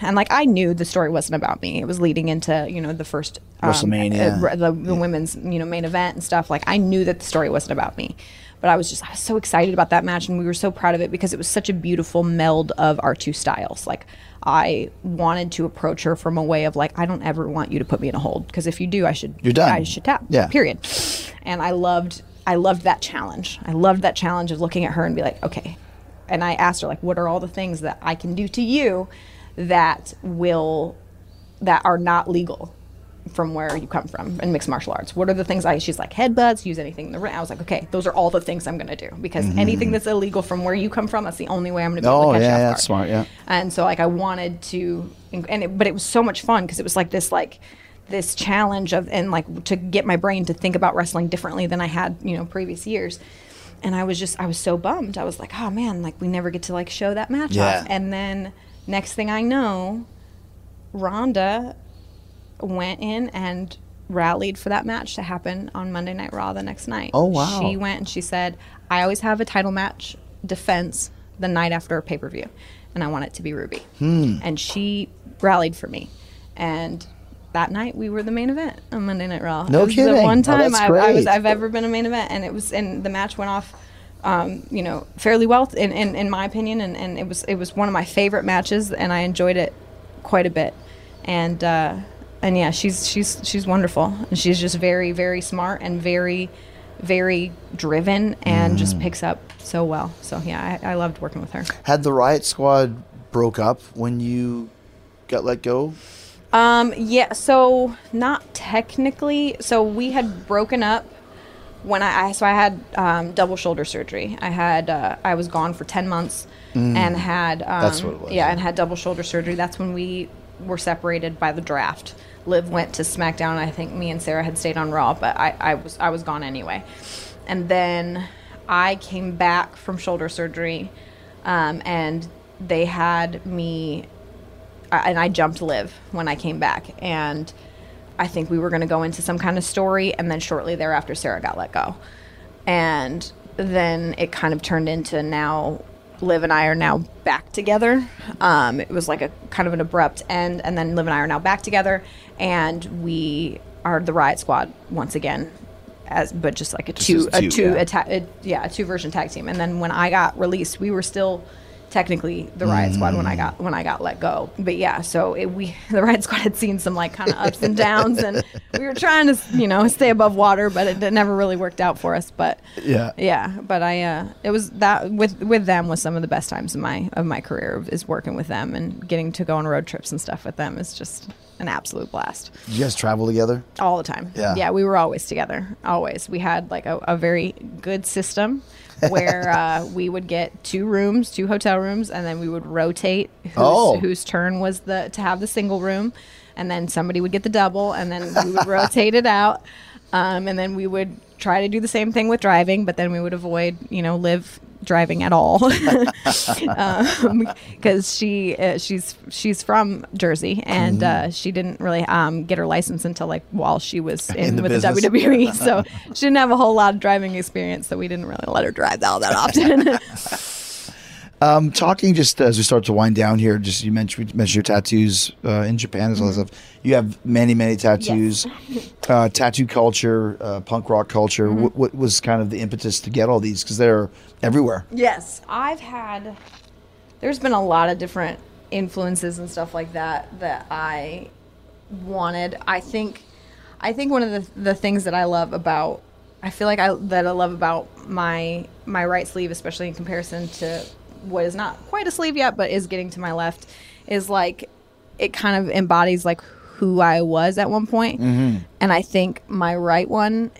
And like, I knew the story wasn't about me. It was leading into, you know, the first WrestleMania, the women's, you know, main event and stuff. Like, I knew that the story wasn't about me, but I was so excited about that match, and we were so proud of it because it was such a beautiful meld of our two styles. Like, I wanted to approach her from a way of like, I don't ever want you to put me in a hold, because if you do, you're done. I should tap. Yeah. Period. And I loved that challenge. I loved that challenge of looking at her and be like, okay. And I asked her, like, what are all the things that I can do to you that are not legal from where you come from in mixed martial arts? What are the things? She's like, headbutts, use anything in the ring. I was like, okay, those are all the things I'm going to do, because anything that's illegal from where you come from, that's the only way I'm going to be able to catch you off guard. That's smart, yeah. And so, like, I wanted to, but it was so much fun, because it was like this challenge of, and like, to get my brain to think about wrestling differently than I had, you know, previous years. And I was so bummed. I was like, oh man, like, we never get to like show that match off. And then, next thing I know, Rhonda went in and rallied for that match to happen on Monday Night Raw the next night. Oh, wow. She went and she said, I always have a title match defense the night after a pay-per-view, and I want it to be Ruby. And she rallied for me. And that night, we were the main event on Monday Night Raw. No kidding. It was the one time I've ever been a main event, and the match went off you know, fairly well in my opinion, and it was one of my favorite matches, and I enjoyed it quite a bit. And yeah, she's wonderful, and she's just very, very smart and very, very driven, and just picks up so well. So yeah, I loved working with her. Had the Riot Squad broke up when you got let go? Yeah, so not technically. So we had broken up. When I had double shoulder surgery. I was gone for 10 months and had that's what it was. Yeah, and had double shoulder surgery. That's when we were separated by the draft. Liv went to SmackDown. I think me and Sarah had stayed on Raw, but I was gone anyway. And then I came back from shoulder surgery, and they had me, and I jumped Liv when I came back, and I think we were going to go into some kind of story, and then shortly thereafter, Sarah got let go. And then it kind of turned into, now Liv and I are now back together. It was like a kind of an abrupt end, and then Liv and I are now back together, and we are the Riot Squad once again, but just like a two-version tag team. And then when I got released, we were still technically the Riot Squad when I got let go. But yeah, so the Riot Squad had seen some like kind of ups and downs, and we were trying to, you know, stay above water, but it never really worked out for us. But yeah, but I it was that with them was some of the best times of my career, is working with them and getting to go on road trips and stuff with them is just an absolute blast. Did you guys travel together? All the time. Yeah, we were always together. Always. We had like a very good system where we would get 2 hotel rooms, and then we would rotate whose turn was to have the single room, and then somebody would get the double, and then we would rotate it out, and then we would try to do the same thing with driving, but then we would avoid, you know, Liv driving at all, because she's from Jersey, and she didn't really get her license until like while she was in the WWE, so she didn't have a whole lot of driving experience, so we didn't really let her drive all that often. Talking just as we start to wind down here, just you mentioned your tattoos in Japan as well as stuff. You have many, many tattoos. Yes. Tattoo culture, punk rock culture. Mm-hmm. What was kind of the impetus to get all these? Because they're everywhere. Yes, there's been a lot of different influences and stuff like that I wanted. I think one of the things that I love about, I love about my right sleeve, especially in comparison to what is not quite a sleeve yet, but is getting to my left, is like it kind of embodies like who I was at one point. Mm-hmm. And I think my right one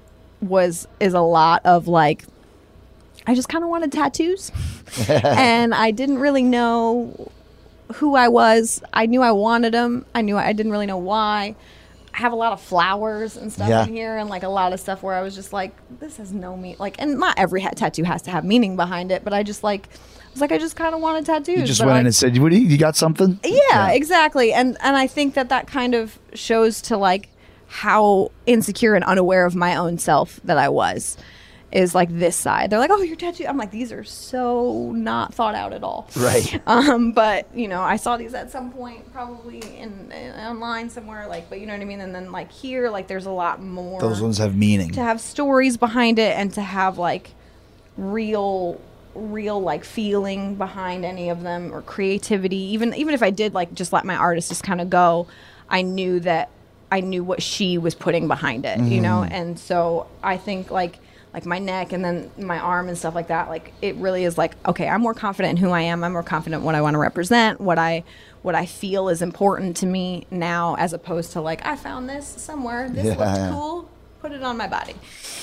is a lot of like, I just kind of wanted tattoos and I didn't really know who I was. I knew I wanted them. I didn't really know why. I have a lot of flowers and stuff in here, and like a lot of stuff where I was just like, this has no meaning. Like, and not every tattoo has to have meaning behind it, but I just kind of wanted tattoos. You just went in and said, "What do you got? Something?" Yeah, exactly. And I think that kind of shows to like how insecure and unaware of my own self that I was. Is like this side. They're like, "Oh, your tattoo." I'm like, "These are so not thought out at all." Right. But you know, I saw these at some point, probably in online somewhere. Like, but you know what I mean. And then like here, like there's a lot more. Those ones have meaning. To have stories behind it, and to have like real like feeling behind any of them, or creativity. Even if I did like just let my artist just kind of go, I knew what she was putting behind it. Mm. You know. And so I think like my neck and then my arm and stuff like that, like it really is like, okay, I'm more confident in who I am. I'm more confident in what I want to represent, what I feel is important to me now, as opposed to like, I found this somewhere. This looked cool. Put it on my body.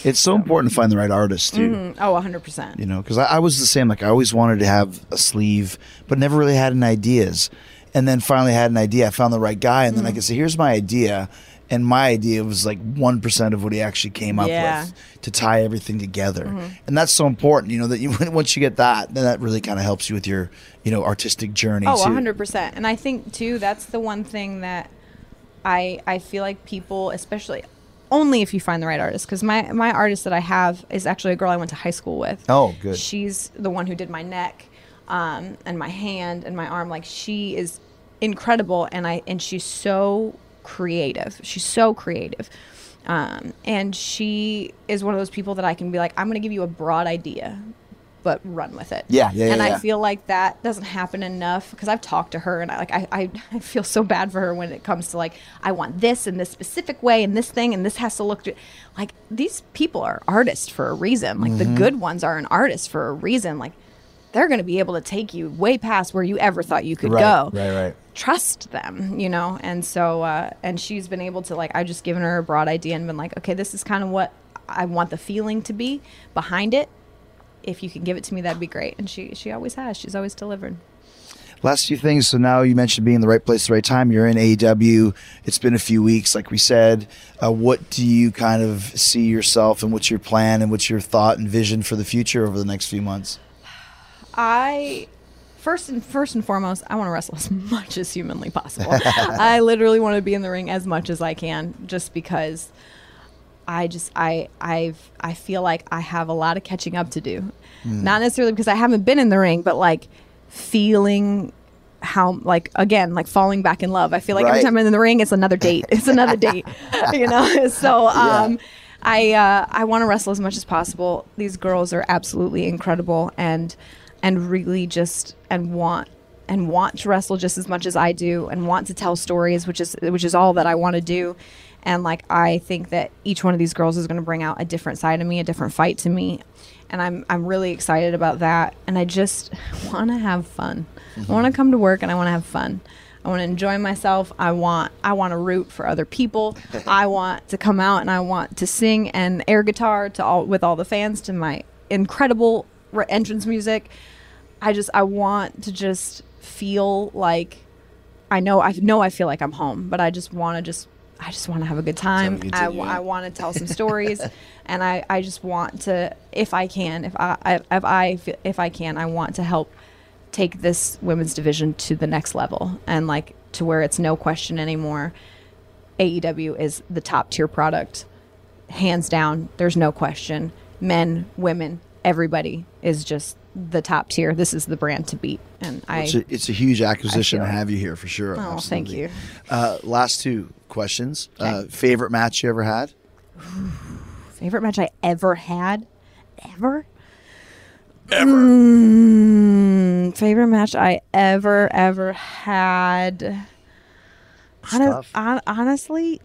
It's so important to find the right artist too. Mm-hmm. Oh, 100%. You know, because I was the same. Like I always wanted to have a sleeve, but never really had an ideas. And then finally I had an idea. I found the right guy. And then I could say, here's my idea. And my idea was like 1% of what he actually came up with to tie everything together. Mm-hmm. And that's so important, you know, that once you get that, then that really kind of helps you with your, you know, artistic journey. Oh, 100%. And I think, too, that's the one thing that I feel like people, especially only if you find the right artist, because my artist that I have is actually a girl I went to high school with. Oh, good. She's the one who did my neck and my hand and my arm. Like, she is incredible, and she's so creative. She's so creative. And she is one of those people that I can be like, I'm going to give you a broad idea, but run with it. I feel like that doesn't happen enough, because I've talked to her and I feel so bad for her when it comes to like, I want this in this specific way and this thing, and this has to look like, these people are artists for a reason. Like the good ones are an artist for a reason. Like they're going to be able to take you way past where you ever thought you could go. Right. Trust them, you know? And so, and she's been able to like, I've just given her a broad idea and been like, okay, this is kind of what I want the feeling to be behind it. If you can give it to me, that'd be great. And she always has, she's always delivered. Last few things. So now you mentioned being in the right place at the right time. You're in AEW. It's been a few weeks, like we said. What do you kind of see yourself, and what's your plan, and what's your thought and vision for the future over the next few months? First and foremost, I want to wrestle as much as humanly possible. I literally want to be in the ring as much as I can, just because I feel like I have a lot of catching up to do. Not necessarily because I haven't been in the ring, but like feeling how, like, again, like falling back in love. I feel like every time I'm in the ring, it's another date. It's another date, you know? So, I want to wrestle as much as possible. These girls are absolutely incredible, and really just want to wrestle just as much as I do, and want to tell stories, which is all that I want to do. And like I think that each one of these girls is going to bring out a different side of me, a different fight to me, and I'm really excited about that. And I just want to have fun. Mm-hmm. I want to come to work and I want to have fun. I want to enjoy myself. I want to root for other people. I want to come out and I want to sing and air guitar with all the fans to my incredible entrance music. I want to just feel like I feel like I'm home, but I just want to have a good time. I want to tell some stories, and I just want to, if I can, I want to help take this women's division to the next level, and like to where it's no question anymore. AEW is the top tier product, hands down. There's no question. Men, women, everybody is just the top tier. This is the brand to beat. And it's a huge acquisition to have you here for sure. Oh, absolutely. Thank you. Last two questions. Okay. Favorite match you ever had? Favorite match I ever had? Ever? Favorite match I ever had? Honestly,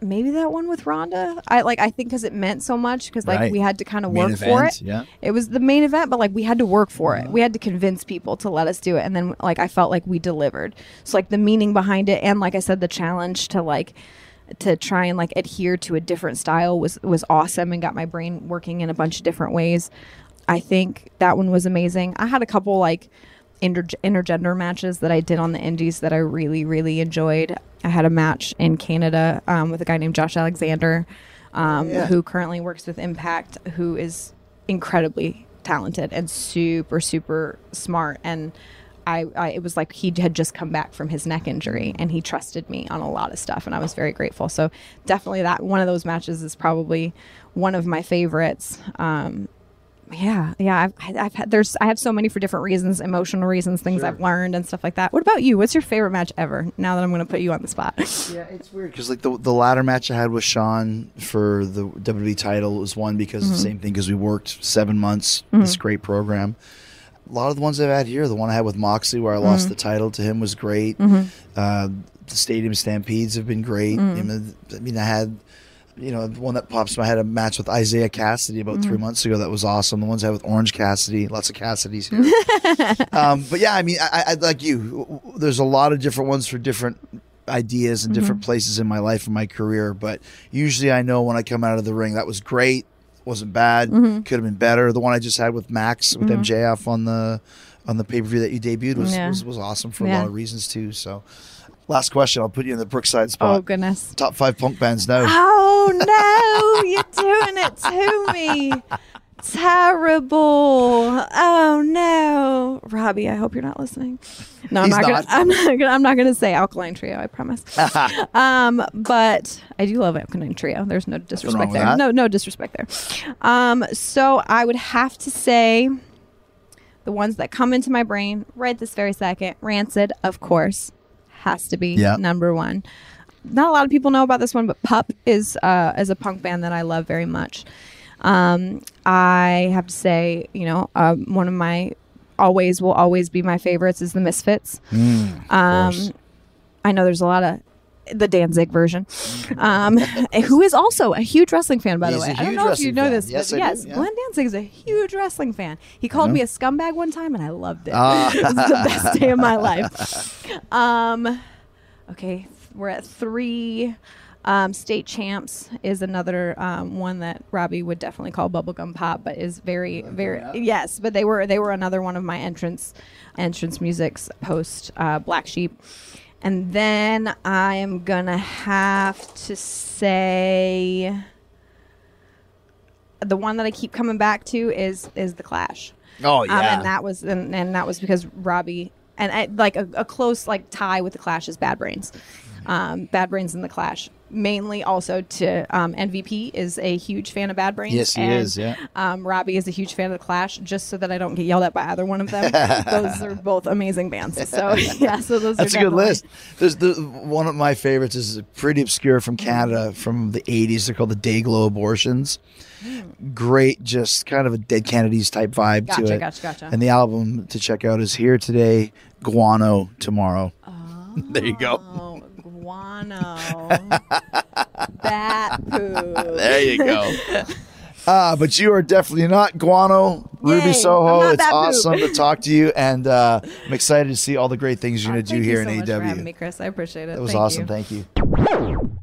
maybe that one with Rhonda. I think because it meant so much, because we had to kind of work for it. Yeah. It was the main event, but we had to work for it. We had to convince people to let us do it, and then I felt like we delivered. So the meaning behind it, and like I said, the challenge to try and adhere to a different style was awesome, and got my brain working in a bunch of different ways. I think that one was amazing. I had a couple intergender matches that I did on the indies that I really, really enjoyed. I had a match in Canada with a guy named Josh Alexander, who currently works with Impact, who is incredibly talented and super, super smart. And it was he had just come back from his neck injury, and he trusted me on a lot of stuff, and I was very grateful. So definitely that one of those matches is probably one of my favorites. I have so many for different reasons, emotional reasons, things I've learned and stuff like that. What about you? What's your favorite match ever? Now that I'm going to put you on the spot. Yeah, it's weird because the latter match I had with Sean for the WWE title was one because of the same thing, because we worked 7 months. This great program. A lot of the ones I've had here, the one I had with Moxley where I lost the title to him was great. The stadium stampedes have been great. I had. The one that pops in my head, a match with Isaiah Cassidy about 3 months ago that was awesome. The ones I had with Orange Cassidy, lots of Cassidys here. I like you. There's a lot of different ones for different ideas and different places in my life and my career. But usually I know when I come out of the ring, that was great, wasn't bad, could have been better. The one I just had with Max, with MJF on the pay-per-view that you debuted was awesome for a lot of reasons too. So last question, I'll put you in the Brookside spot. Oh goodness. Top 5 punk bands now. Oh no, you're doing it to me. Terrible. Oh no. Robbie, I hope you're not listening. No, I'm not gonna say Alkaline Trio, I promise. But I do love Alkaline Trio. There's no disrespect there. No disrespect there. So I would have to say the ones that come into my brain right this very second, Rancid, of course, has to be number one. Not a lot of people know about this one, but Pup is a punk band that I love very much. I have to say, one of my will always be my favorites is the Misfits. I know there's a lot of the Danzig version, who is also a huge wrestling fan, by the way. I don't know if you know this, but yes, Glenn Danzig is a huge wrestling fan. He called me a scumbag one time, and I loved it. It was the best day of my life. Okay, we're at 3. State Champs is another one that Robbie would definitely call bubblegum pop, but is very, very But they were another one of my entrance musics post Black Sheep. And then I am going to have to say the one that I keep coming back to is The Clash. Oh, yeah. And that was because Robbie and I, a close tie with The Clash is Bad Brains. Bad Brains and The Clash. Mainly also to MVP is a huge fan of Bad Brains. Yes, he is, yeah. Robbie is a huge fan of The Clash, just so that I don't get yelled at by either one of them. Those are both amazing bands. So, yeah, so those That's are a good list. There's one of my favorites is pretty obscure from Canada from the 80s. They're called the Dayglow Abortions. Great, just kind of a Dead Kennedys type vibe to it. Gotcha. And the album to check out is Here Today, Guano Tomorrow. Oh. There you go. Bat poo. There you go. But you are definitely not Guano. Yay, Ruby Soho, it's awesome to talk to you, and I'm excited to see all the great things you're going to do here in AEW. Thank you so much for having me, Chris. I appreciate it. It was awesome. Thank you.